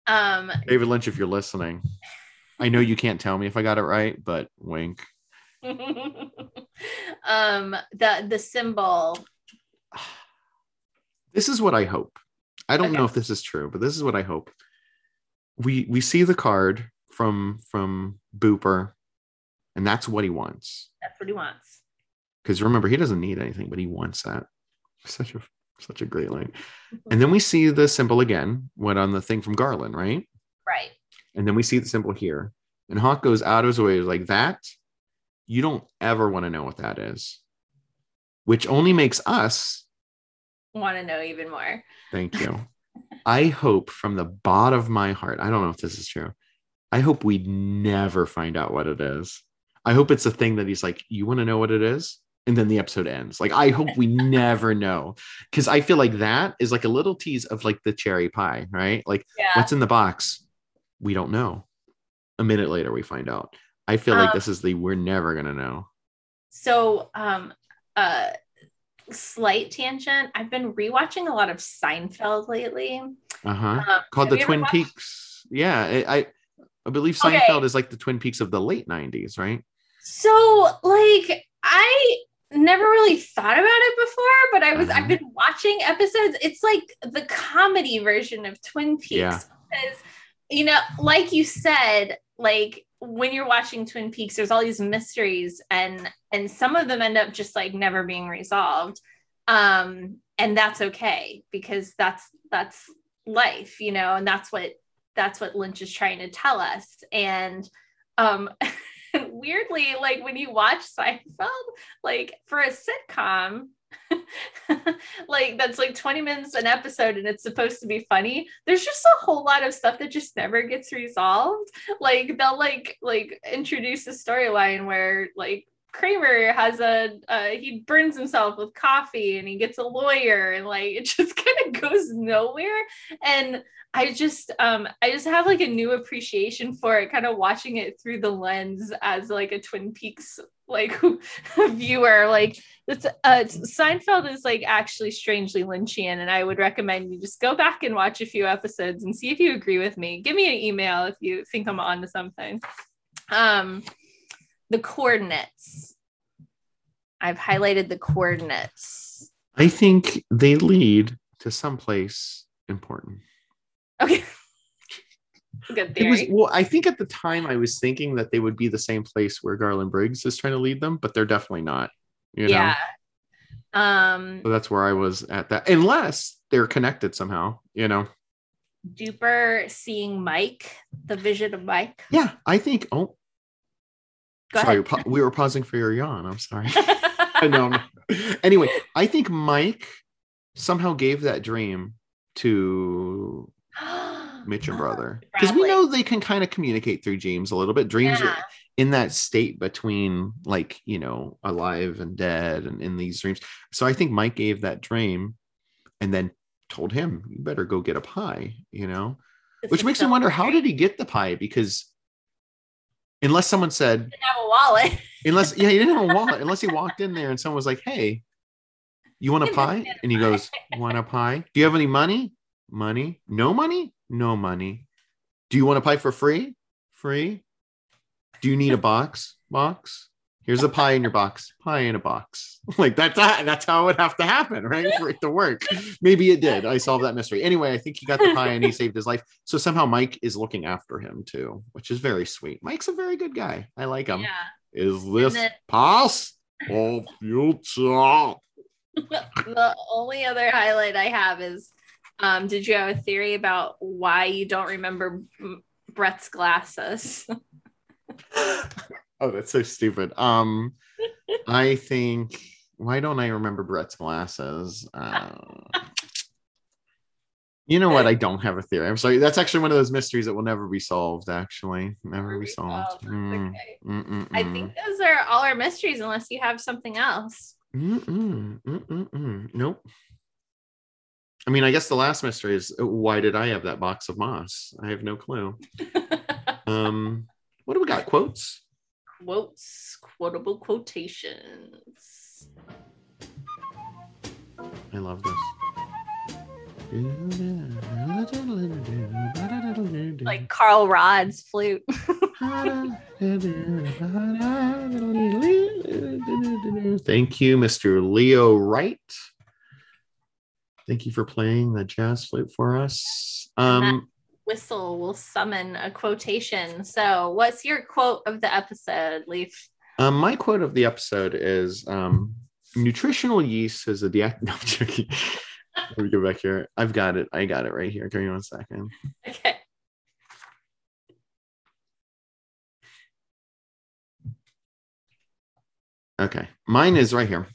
Um, David Lynch, if you're listening, I know you can't tell me if I got it right, but wink. um, the, the symbol. This is what I hope. I don't okay. know if this is true, but this is what I hope. We we see the card from from Booper, and that's what he wants. That's what he wants. Because remember, he doesn't need anything, but he wants that. Such a such a great line. And then we see the symbol again, what on the thing from Garland, right? Right. And then we see the symbol here. And Hawk goes out of his way, like, that, you don't ever want to know what that is. Which only makes us want to know even more. Thank you. I hope from the bottom of my heart, I don't know if this is true, I hope we never find out what it is. I hope it's a thing that he's like, you want to know what it is? And then the episode ends. Like, I hope we never know. Because I feel like that is like a little tease of like the cherry pie, right? Like yeah. what's in the box? We don't know. A minute later, we find out. I feel um, like this is the, we're never going to know. So, um, uh, slight tangent. I've been rewatching a lot of Seinfeld lately. Uh huh. Um, Called the Twin watched... Peaks. Yeah, I I believe Seinfeld okay. is like the Twin Peaks of the late nineties, right? So, like, I never really thought about it before, but I was uh-huh. I've been watching episodes. It's like the comedy version of Twin Peaks yeah. because, you know, like you said, like, when you're watching Twin Peaks, there's all these mysteries, and and some of them end up just like never being resolved, um, and that's okay because that's that's life, you know, and that's what that's what Lynch is trying to tell us. And um, weirdly, like when you watch Seinfeld, like for a sitcom, like that's like twenty minutes an episode and it's supposed to be funny, there's just a whole lot of stuff that just never gets resolved. Like they'll like like introduce a storyline where like Kramer has a uh, he burns himself with coffee and he gets a lawyer, and like it just kind of goes nowhere. And I just um I just have like a new appreciation for it, kind of watching it through the lens as like a Twin Peaks like viewer. Like it's uh Seinfeld is like actually strangely Lynchian, and I would recommend you just go back and watch a few episodes and see if you agree with me. Give me an email if you think I'm on to something. Um the coordinates, I've highlighted the coordinates. I think they lead to someplace important. Okay. Good theory. It was, well, I think at the time I was thinking that they would be the same place where Garland Briggs is trying to lead them, but they're definitely not. You know? Yeah. Um, so that's where I was at that, unless they're connected somehow. You know, Duper seeing Mike, the vision of Mike. Yeah, I think. Oh, Go sorry, ahead. We were pausing for your yawn. I'm sorry. I know. I'm, anyway, I think Mike somehow gave that dream to Mitchum brother, because we know they can kind of communicate through dreams a little bit. Dreams yeah. are in that state between, like, you know, alive and dead, and in these dreams. So I think Mike gave that dream and then told him, you better go get a pie, you know, this which makes so me wonder, how did he get the pie? Because unless someone said, he didn't have a wallet. unless, yeah, he didn't have a wallet. Unless he walked in there and someone was like, hey, you want a pie? And he goes, want a pie? Do you have any money? Money? No money? No money. Do you want a pie for free? free. Do you need a box? Box? Here's a pie in your box. Pie in a box. Like that's that's how it would have to happen, right? For it to work. Maybe it did. I solved that mystery. Anyway, I think he got the pie and he saved his life. So somehow Mike is looking after him too, which is very sweet. Mike's a very good guy. I like him. Yeah. Is this then- possible future? The only other highlight I have is, um, did you have a theory about why you don't remember Brett's glasses? Oh, that's so stupid. Um, I think, why don't I remember Brett's glasses? Uh, you know what? I don't have a theory. I'm sorry. That's actually one of those mysteries that will never be solved, actually. Never be solved. Mm. Okay. I think those are all our mysteries, unless you have something else. Mm-mm. Mm-mm. Nope. I mean, I guess the last mystery is, why did I have that box of moss? I have no clue. um, what do we got? Quotes? Quotes, quotable quotations. I love this. Like Carl Rodd's flute. Thank you, Mister Leo Wright. Thank you for playing the jazz flute for us. Um, whistle will summon a quotation. So what's your quote of the episode, Leif? Um, my quote of the episode is, um, nutritional yeast is a deac... No, I'm joking. Let me go back here. I've got it. I got it right here. Give me one second. Okay. Okay. Mine is right here.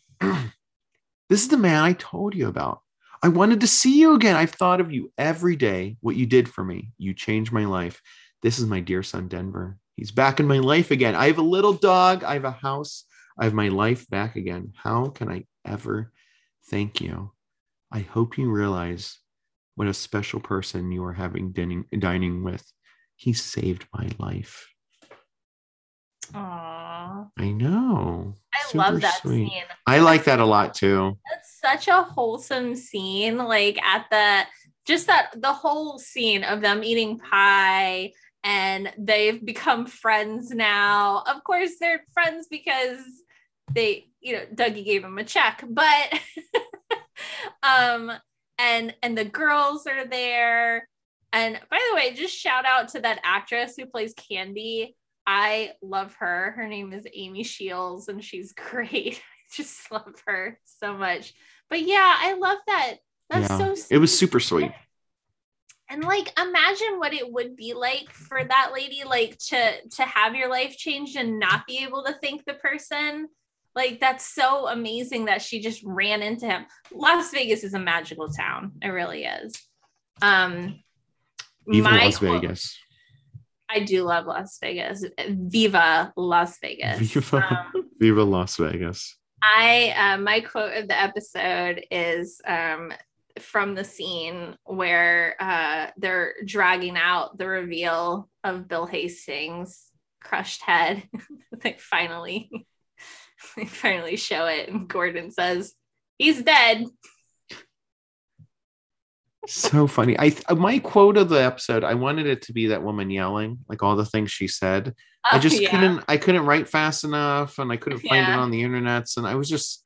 This is the man I told you about. I wanted to see you again. I've thought of you every day. What you did for me. You changed my life. This is my dear son, Denver. He's back in my life again. I have a little dog. I have a house. I have my life back again. How can I ever thank you? I hope you realize what a special person you are having dining, dining with. He saved my life. Aww. I know. I Super love that sweet. Scene. I like that a lot too. That's such a wholesome scene. Like at the just that the whole scene of them eating pie and they've become friends now. Of course, they're friends because they, you know, Dougie gave him a check, but um, and and the girls are there. And by the way, just shout out to that actress who plays Candy. I love her. Her name is Amy Shields and she's great. I just love her so much. But yeah, I love that. That's yeah, so sweet. It was super sweet. And like, imagine what it would be like for that lady, like to, to have your life changed and not be able to thank the person. Like, that's so amazing that she just ran into him. Las Vegas is a magical town. It really is. Um, Even Las Vegas. I do love Las Vegas. Viva Las Vegas. Viva, um, Viva Las Vegas. I uh, my quote of the episode is um, from the scene where uh, they're dragging out the reveal of Bill Hastings' crushed head. They finally, they finally show it, and Gordon says, "He's dead." So funny. I th- my quote of the episode, I wanted it to be that woman yelling, like all the things she said. Oh, I just yeah. couldn't I couldn't write fast enough and I couldn't find yeah. it on the internet. And I was just,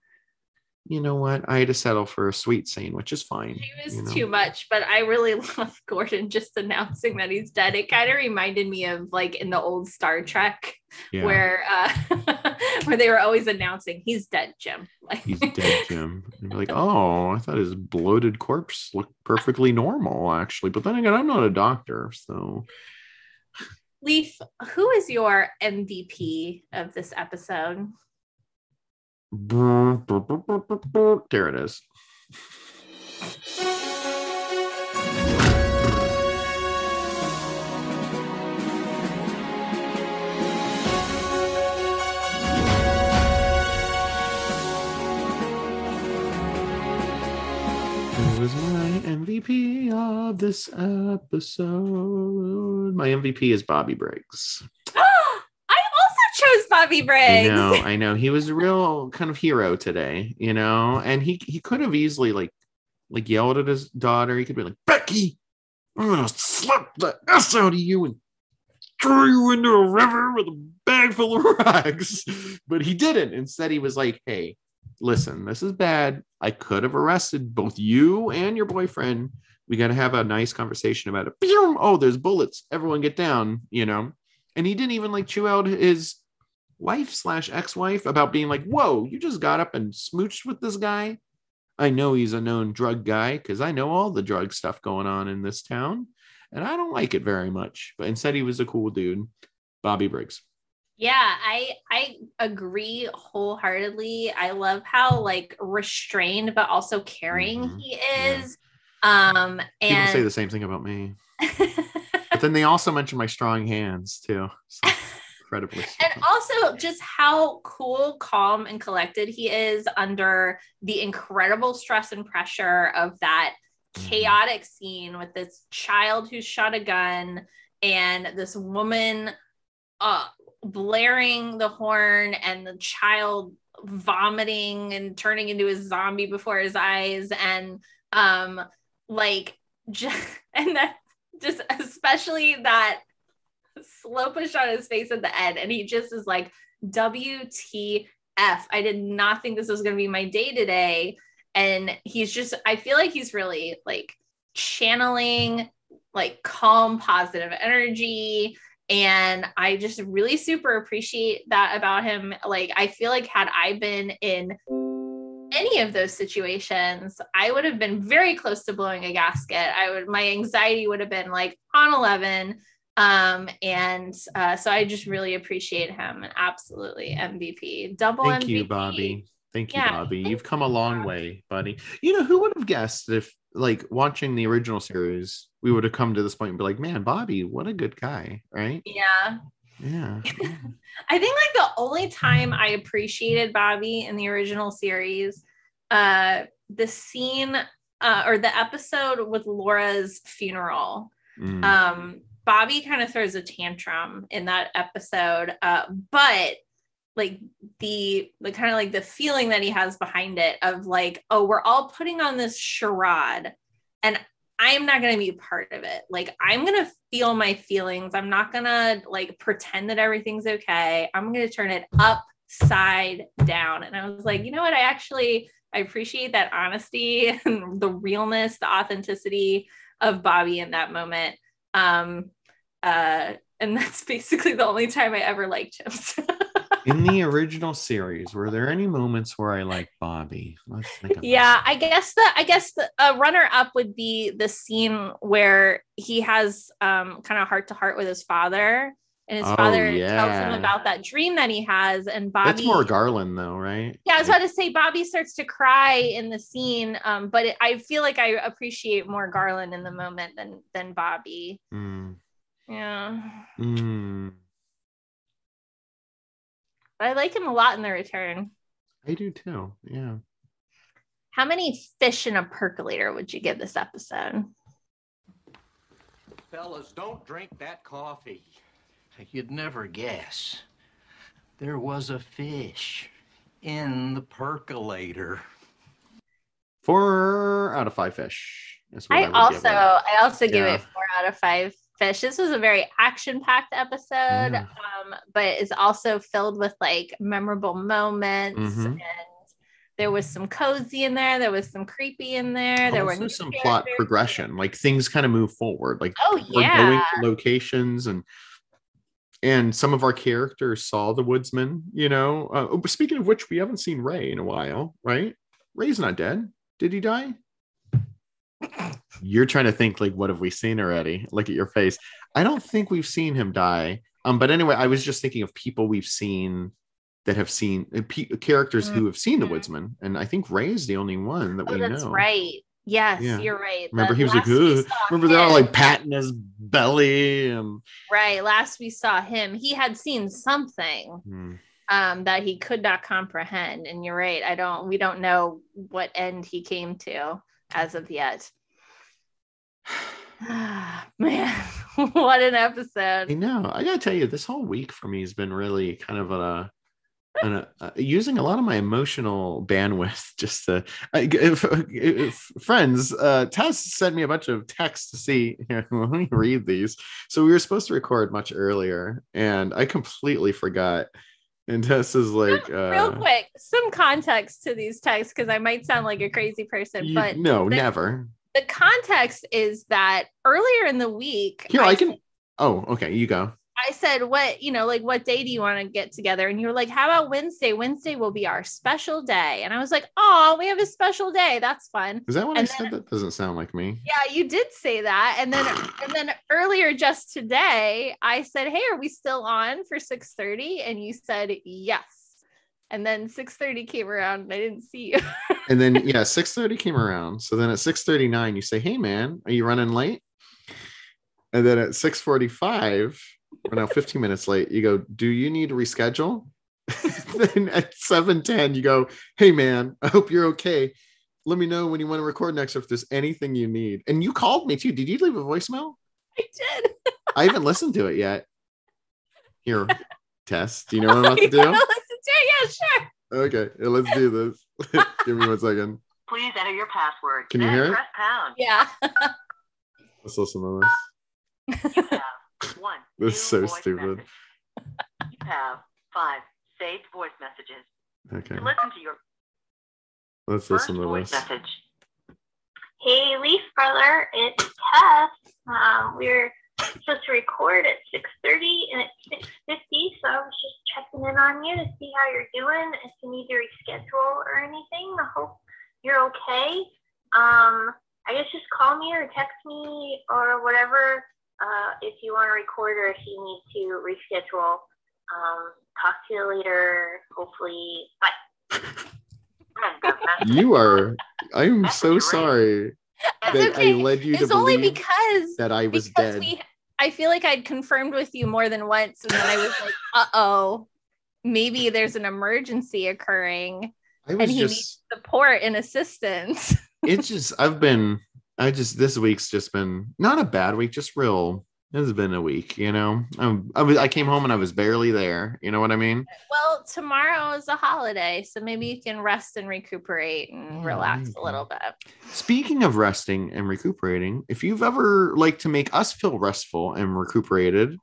you know what? I had to settle for a sweet scene, which is fine. It was you know? too much, but I really love Gordon just announcing that he's dead. It kind of reminded me of like in the old Star Trek yeah. where uh, where they were always announcing he's dead, Jim. Like, he's dead, Jim. And like, oh, I thought his bloated corpse looked perfectly normal, actually. But then again, I'm not a doctor, so. Leif, who is your M V P of this episode? There it is. Who is my M V P of this episode? My M V P is Bobby Briggs. chose Bobby Briggs. I know, I know. He was a real kind of hero today, you know, and he he could have easily like like yelled at his daughter. He could be like, Becky, I'm gonna slap the S out of you and threw you into a river with a bag full of rocks. But he didn't. Instead, he was like, hey, listen, this is bad. I could have arrested both you and your boyfriend. We got to have a nice conversation about it. Oh, there's bullets. Everyone get down, you know. And he didn't even like chew out his wife slash ex-wife about being like, whoa, you just got up and smooched with this guy. I know he's a known drug guy because I know all the drug stuff going on in this town. And I don't like it very much. But instead, he was a cool dude. Bobby Briggs. Yeah, I I agree wholeheartedly. I love how like restrained but also caring mm-hmm. he is. Yeah. Um, and people say the same thing about me. But then they also mention my strong hands too. So incredibly. And also just how cool, calm, and collected he is under the incredible stress and pressure of that chaotic mm-hmm. scene with this child who shot a gun and this woman uh blaring the horn and the child vomiting and turning into a zombie before his eyes, and um like just, and that just especially that slow push on his face at the end, and he just is like, W T F, I did not think this was going to be my day today. And he's just, I feel like he's really like channeling like calm, positive energy. And I just really super appreciate that about him. Like, I feel like had I been in any of those situations, I would have been very close to blowing a gasket. I would, my anxiety would have been like on eleven. Um, and uh, so I just really appreciate him. Absolutely. M V P. Double Thank M V P. Thank you, Bobby. Thank you, yeah, Bobby. You've come a long Bobby. way, buddy. You know, who would have guessed if like watching the original series, we would have come to this point and be like, man, Bobby, what a good guy, right? Yeah. Yeah. I think like the only time I appreciated Bobby in the original series, uh, the scene uh, or the episode with Laura's funeral. Mm. Um, Bobby kind of throws a tantrum in that episode, uh, but like the the kind of like the feeling that he has behind it of like, oh, we're all putting on this charade and I'm not going to be part of it. Like, I'm going to feel my feelings. I'm not going to like pretend that everything's okay. I'm going to turn it upside down. And I was like, you know what? I actually, I appreciate that honesty and the realness, the authenticity of Bobby in that moment. Um, uh, and that's basically the only time I ever liked him. So. In the original series, were there any moments where I like Bobby? Let's think yeah, that. I guess the I guess the uh, runner up would be the scene where he has um, kind of heart to heart with his father, and his oh, father yeah. tells him about that dream that he has, and Bobby. That's more Garland, though, right? Yeah, I was about to say Bobby starts to cry in the scene, um, but it, I feel like I appreciate more Garland in the moment than than Bobby. Mm. Yeah. Mm. I like him a lot in The Return. I do too. Yeah. How many fish in a percolator would you give this episode? Fellas, don't drink that coffee. You'd never guess. There was a fish in the percolator. Four out of five fish. That's what I, I would also give it. I also yeah. give it four out of five. Fish. This was a very action-packed episode, yeah. um, but it's also filled with like memorable moments. Mm-hmm. And there was some cozy in there. There was some creepy in there. There also were some characters. Plot progression, like things kind of move forward. Like oh yeah, we're going to locations and and some of our characters saw the woodsman. You know, uh, speaking of which, we haven't seen Ray in a while, right? Ray's not dead. Did he die? You're trying to think like, what have we seen already? Look at your face. I don't think we've seen him die. Um, but anyway, I was just thinking of people we've seen that have seen uh, pe- characters mm-hmm. who have seen the woodsman, and I think Ray is the only one that oh, we that's know. That's right. Yes, yeah. You're right. Remember, the he was like, Ugh. remember they're all like patting his belly. And... Right. Last we saw him, he had seen something mm. um, that he could not comprehend. And you're right. I don't. We don't know what end he came to as of yet. Man, what an episode. I know. I gotta tell you, this whole week for me has been really kind of a And, uh, using a lot of my emotional bandwidth just to I, if, if friends uh Tess sent me a bunch of texts to see, you know, let me read these. So we were supposed to record much earlier and I completely forgot, and Tess is like, uh, real quick, some context to these texts because I might sound like a crazy person, you, but no the, never the context is that earlier in the week here I, I can said, oh okay you go I said, what, you know, like, what day do you want to get together? And you were like, how about Wednesday? Wednesday will be our special day. And I was like, oh, we have a special day. That's fun. Is that what and I then, said? That doesn't sound like me. Yeah, you did say that. And then, and then earlier just today, I said, hey, are we still on for six thirty? And you said, yes. And then six thirty came around and I didn't see you. And then, yeah, six thirty came around. So then at six thirty-nine, you say, hey, man, are you running late? And then at six forty-five, we're now fifteen minutes late. You go, do you need to reschedule? Then at seven ten, you go, hey, man, I hope you're okay. Let me know when you want to record next or if there's anything you need. And you called me, too. Did you leave a voicemail? I did. I haven't listened to it yet. Here, Tess, do you know what I'm about oh, to do? Listen to it? Yeah, sure. Okay, let's do this. Give me one second. Please enter your password. Can you hear it? Pound. Yeah. Let's listen to this. One, this is so stupid. Message. You have five saved voice messages. Okay. To listen to your Let's first listen to voice this. Message. Hey, Leif brother, it's Tess. Um, we're supposed to record at six thirty and it's six fifty, so I was just checking in on you to see how you're doing, if you need to reschedule or anything. I hope you're okay. Um, I guess just call me or text me or whatever. Uh, if you want to record or if you need to reschedule, um, talk to you later. Hopefully, bye. You are. I'm so sorry that okay. I led you it's to believe only because, that I was dead. We, I feel like I'd confirmed with you more than once, and then I was like, "Uh oh, maybe there's an emergency occurring, and he just, needs support and assistance." It's just I've been. I just this week's just been not a bad week, just real. It's been a week, you know. I'm, I was I came home and I was barely there. You know what I mean? Well, tomorrow is a holiday, so maybe you can rest and recuperate and relax a little bit. Speaking of resting and recuperating, if you've ever liked to make us feel restful and recuperated,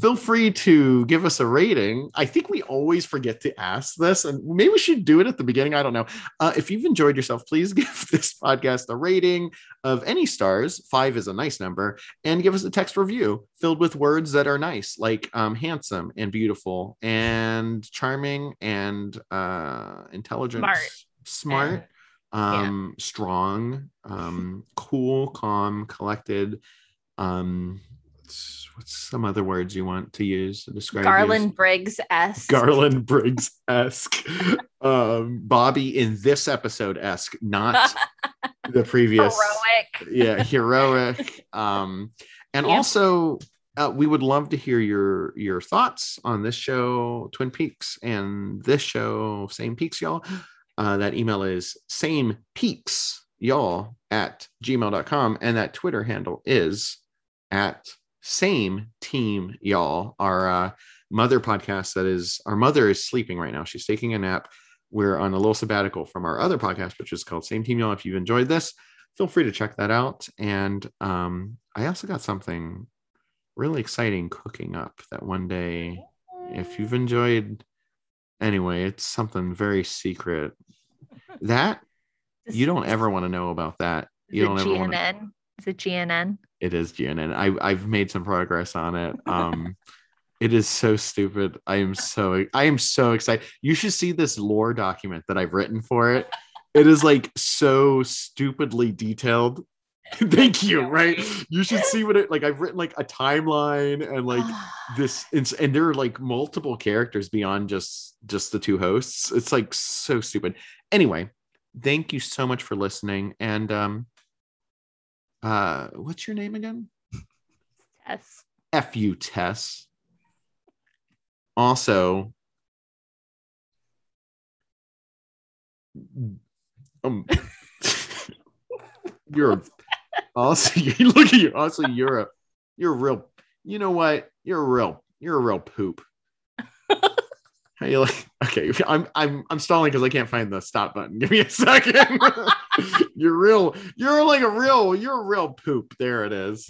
feel free to give us a rating. I think we always forget to ask this, and maybe we should do it at the beginning. I don't know. Uh, if you've enjoyed yourself, please give this podcast a rating of any stars. Five is a nice number, and give us a text review filled with words that are nice, like um, handsome and beautiful and charming and uh, intelligent, smart, smart and, um, yeah. strong, um, cool, calm, collected. Um, what's some other words you want to use to describe Garland Briggs-esque Garland Briggs-esque um Bobby in this episode-esque, not the previous heroic yeah heroic um and yeah. Also uh, we would love to hear your your thoughts on this show Twin Peaks and this show Same Peaks, y'all. Uh that email is Same Peaks y'all at gmail dot com, and that Twitter handle is at Same Team y'all. Our uh, mother podcast, that is, our mother is sleeping right now, she's taking a nap. We're on a little sabbatical from our other podcast, which is called Same Team y'all. If you've enjoyed this, feel free to check that out. And um I also got something really exciting cooking up that one day, if you've enjoyed, anyway, it's something very secret that you don't ever want to know about. That you don't ever want to. Is it G N N? It is G N N. I, I've made some progress on it. Um, it is so stupid. I am so I am so excited. You should see this lore document that I've written for it. It is like so stupidly detailed. Thank you. Right? You should see what it like. I've written like a timeline and like this, it's, and there are like multiple characters beyond just just the two hosts. It's like so stupid. Anyway, thank you so much for listening, and um. Uh, what's your name again? Tess. F you, Tess. Also, um, you're a, also you look at you. Also, you're a you're a real. You know what? You're a real. You're a real poop. You're like, okay, I'm I'm I'm stalling because I can't find the stop button. Give me a second. you're real. You're like a real. You're a real poop. There it is.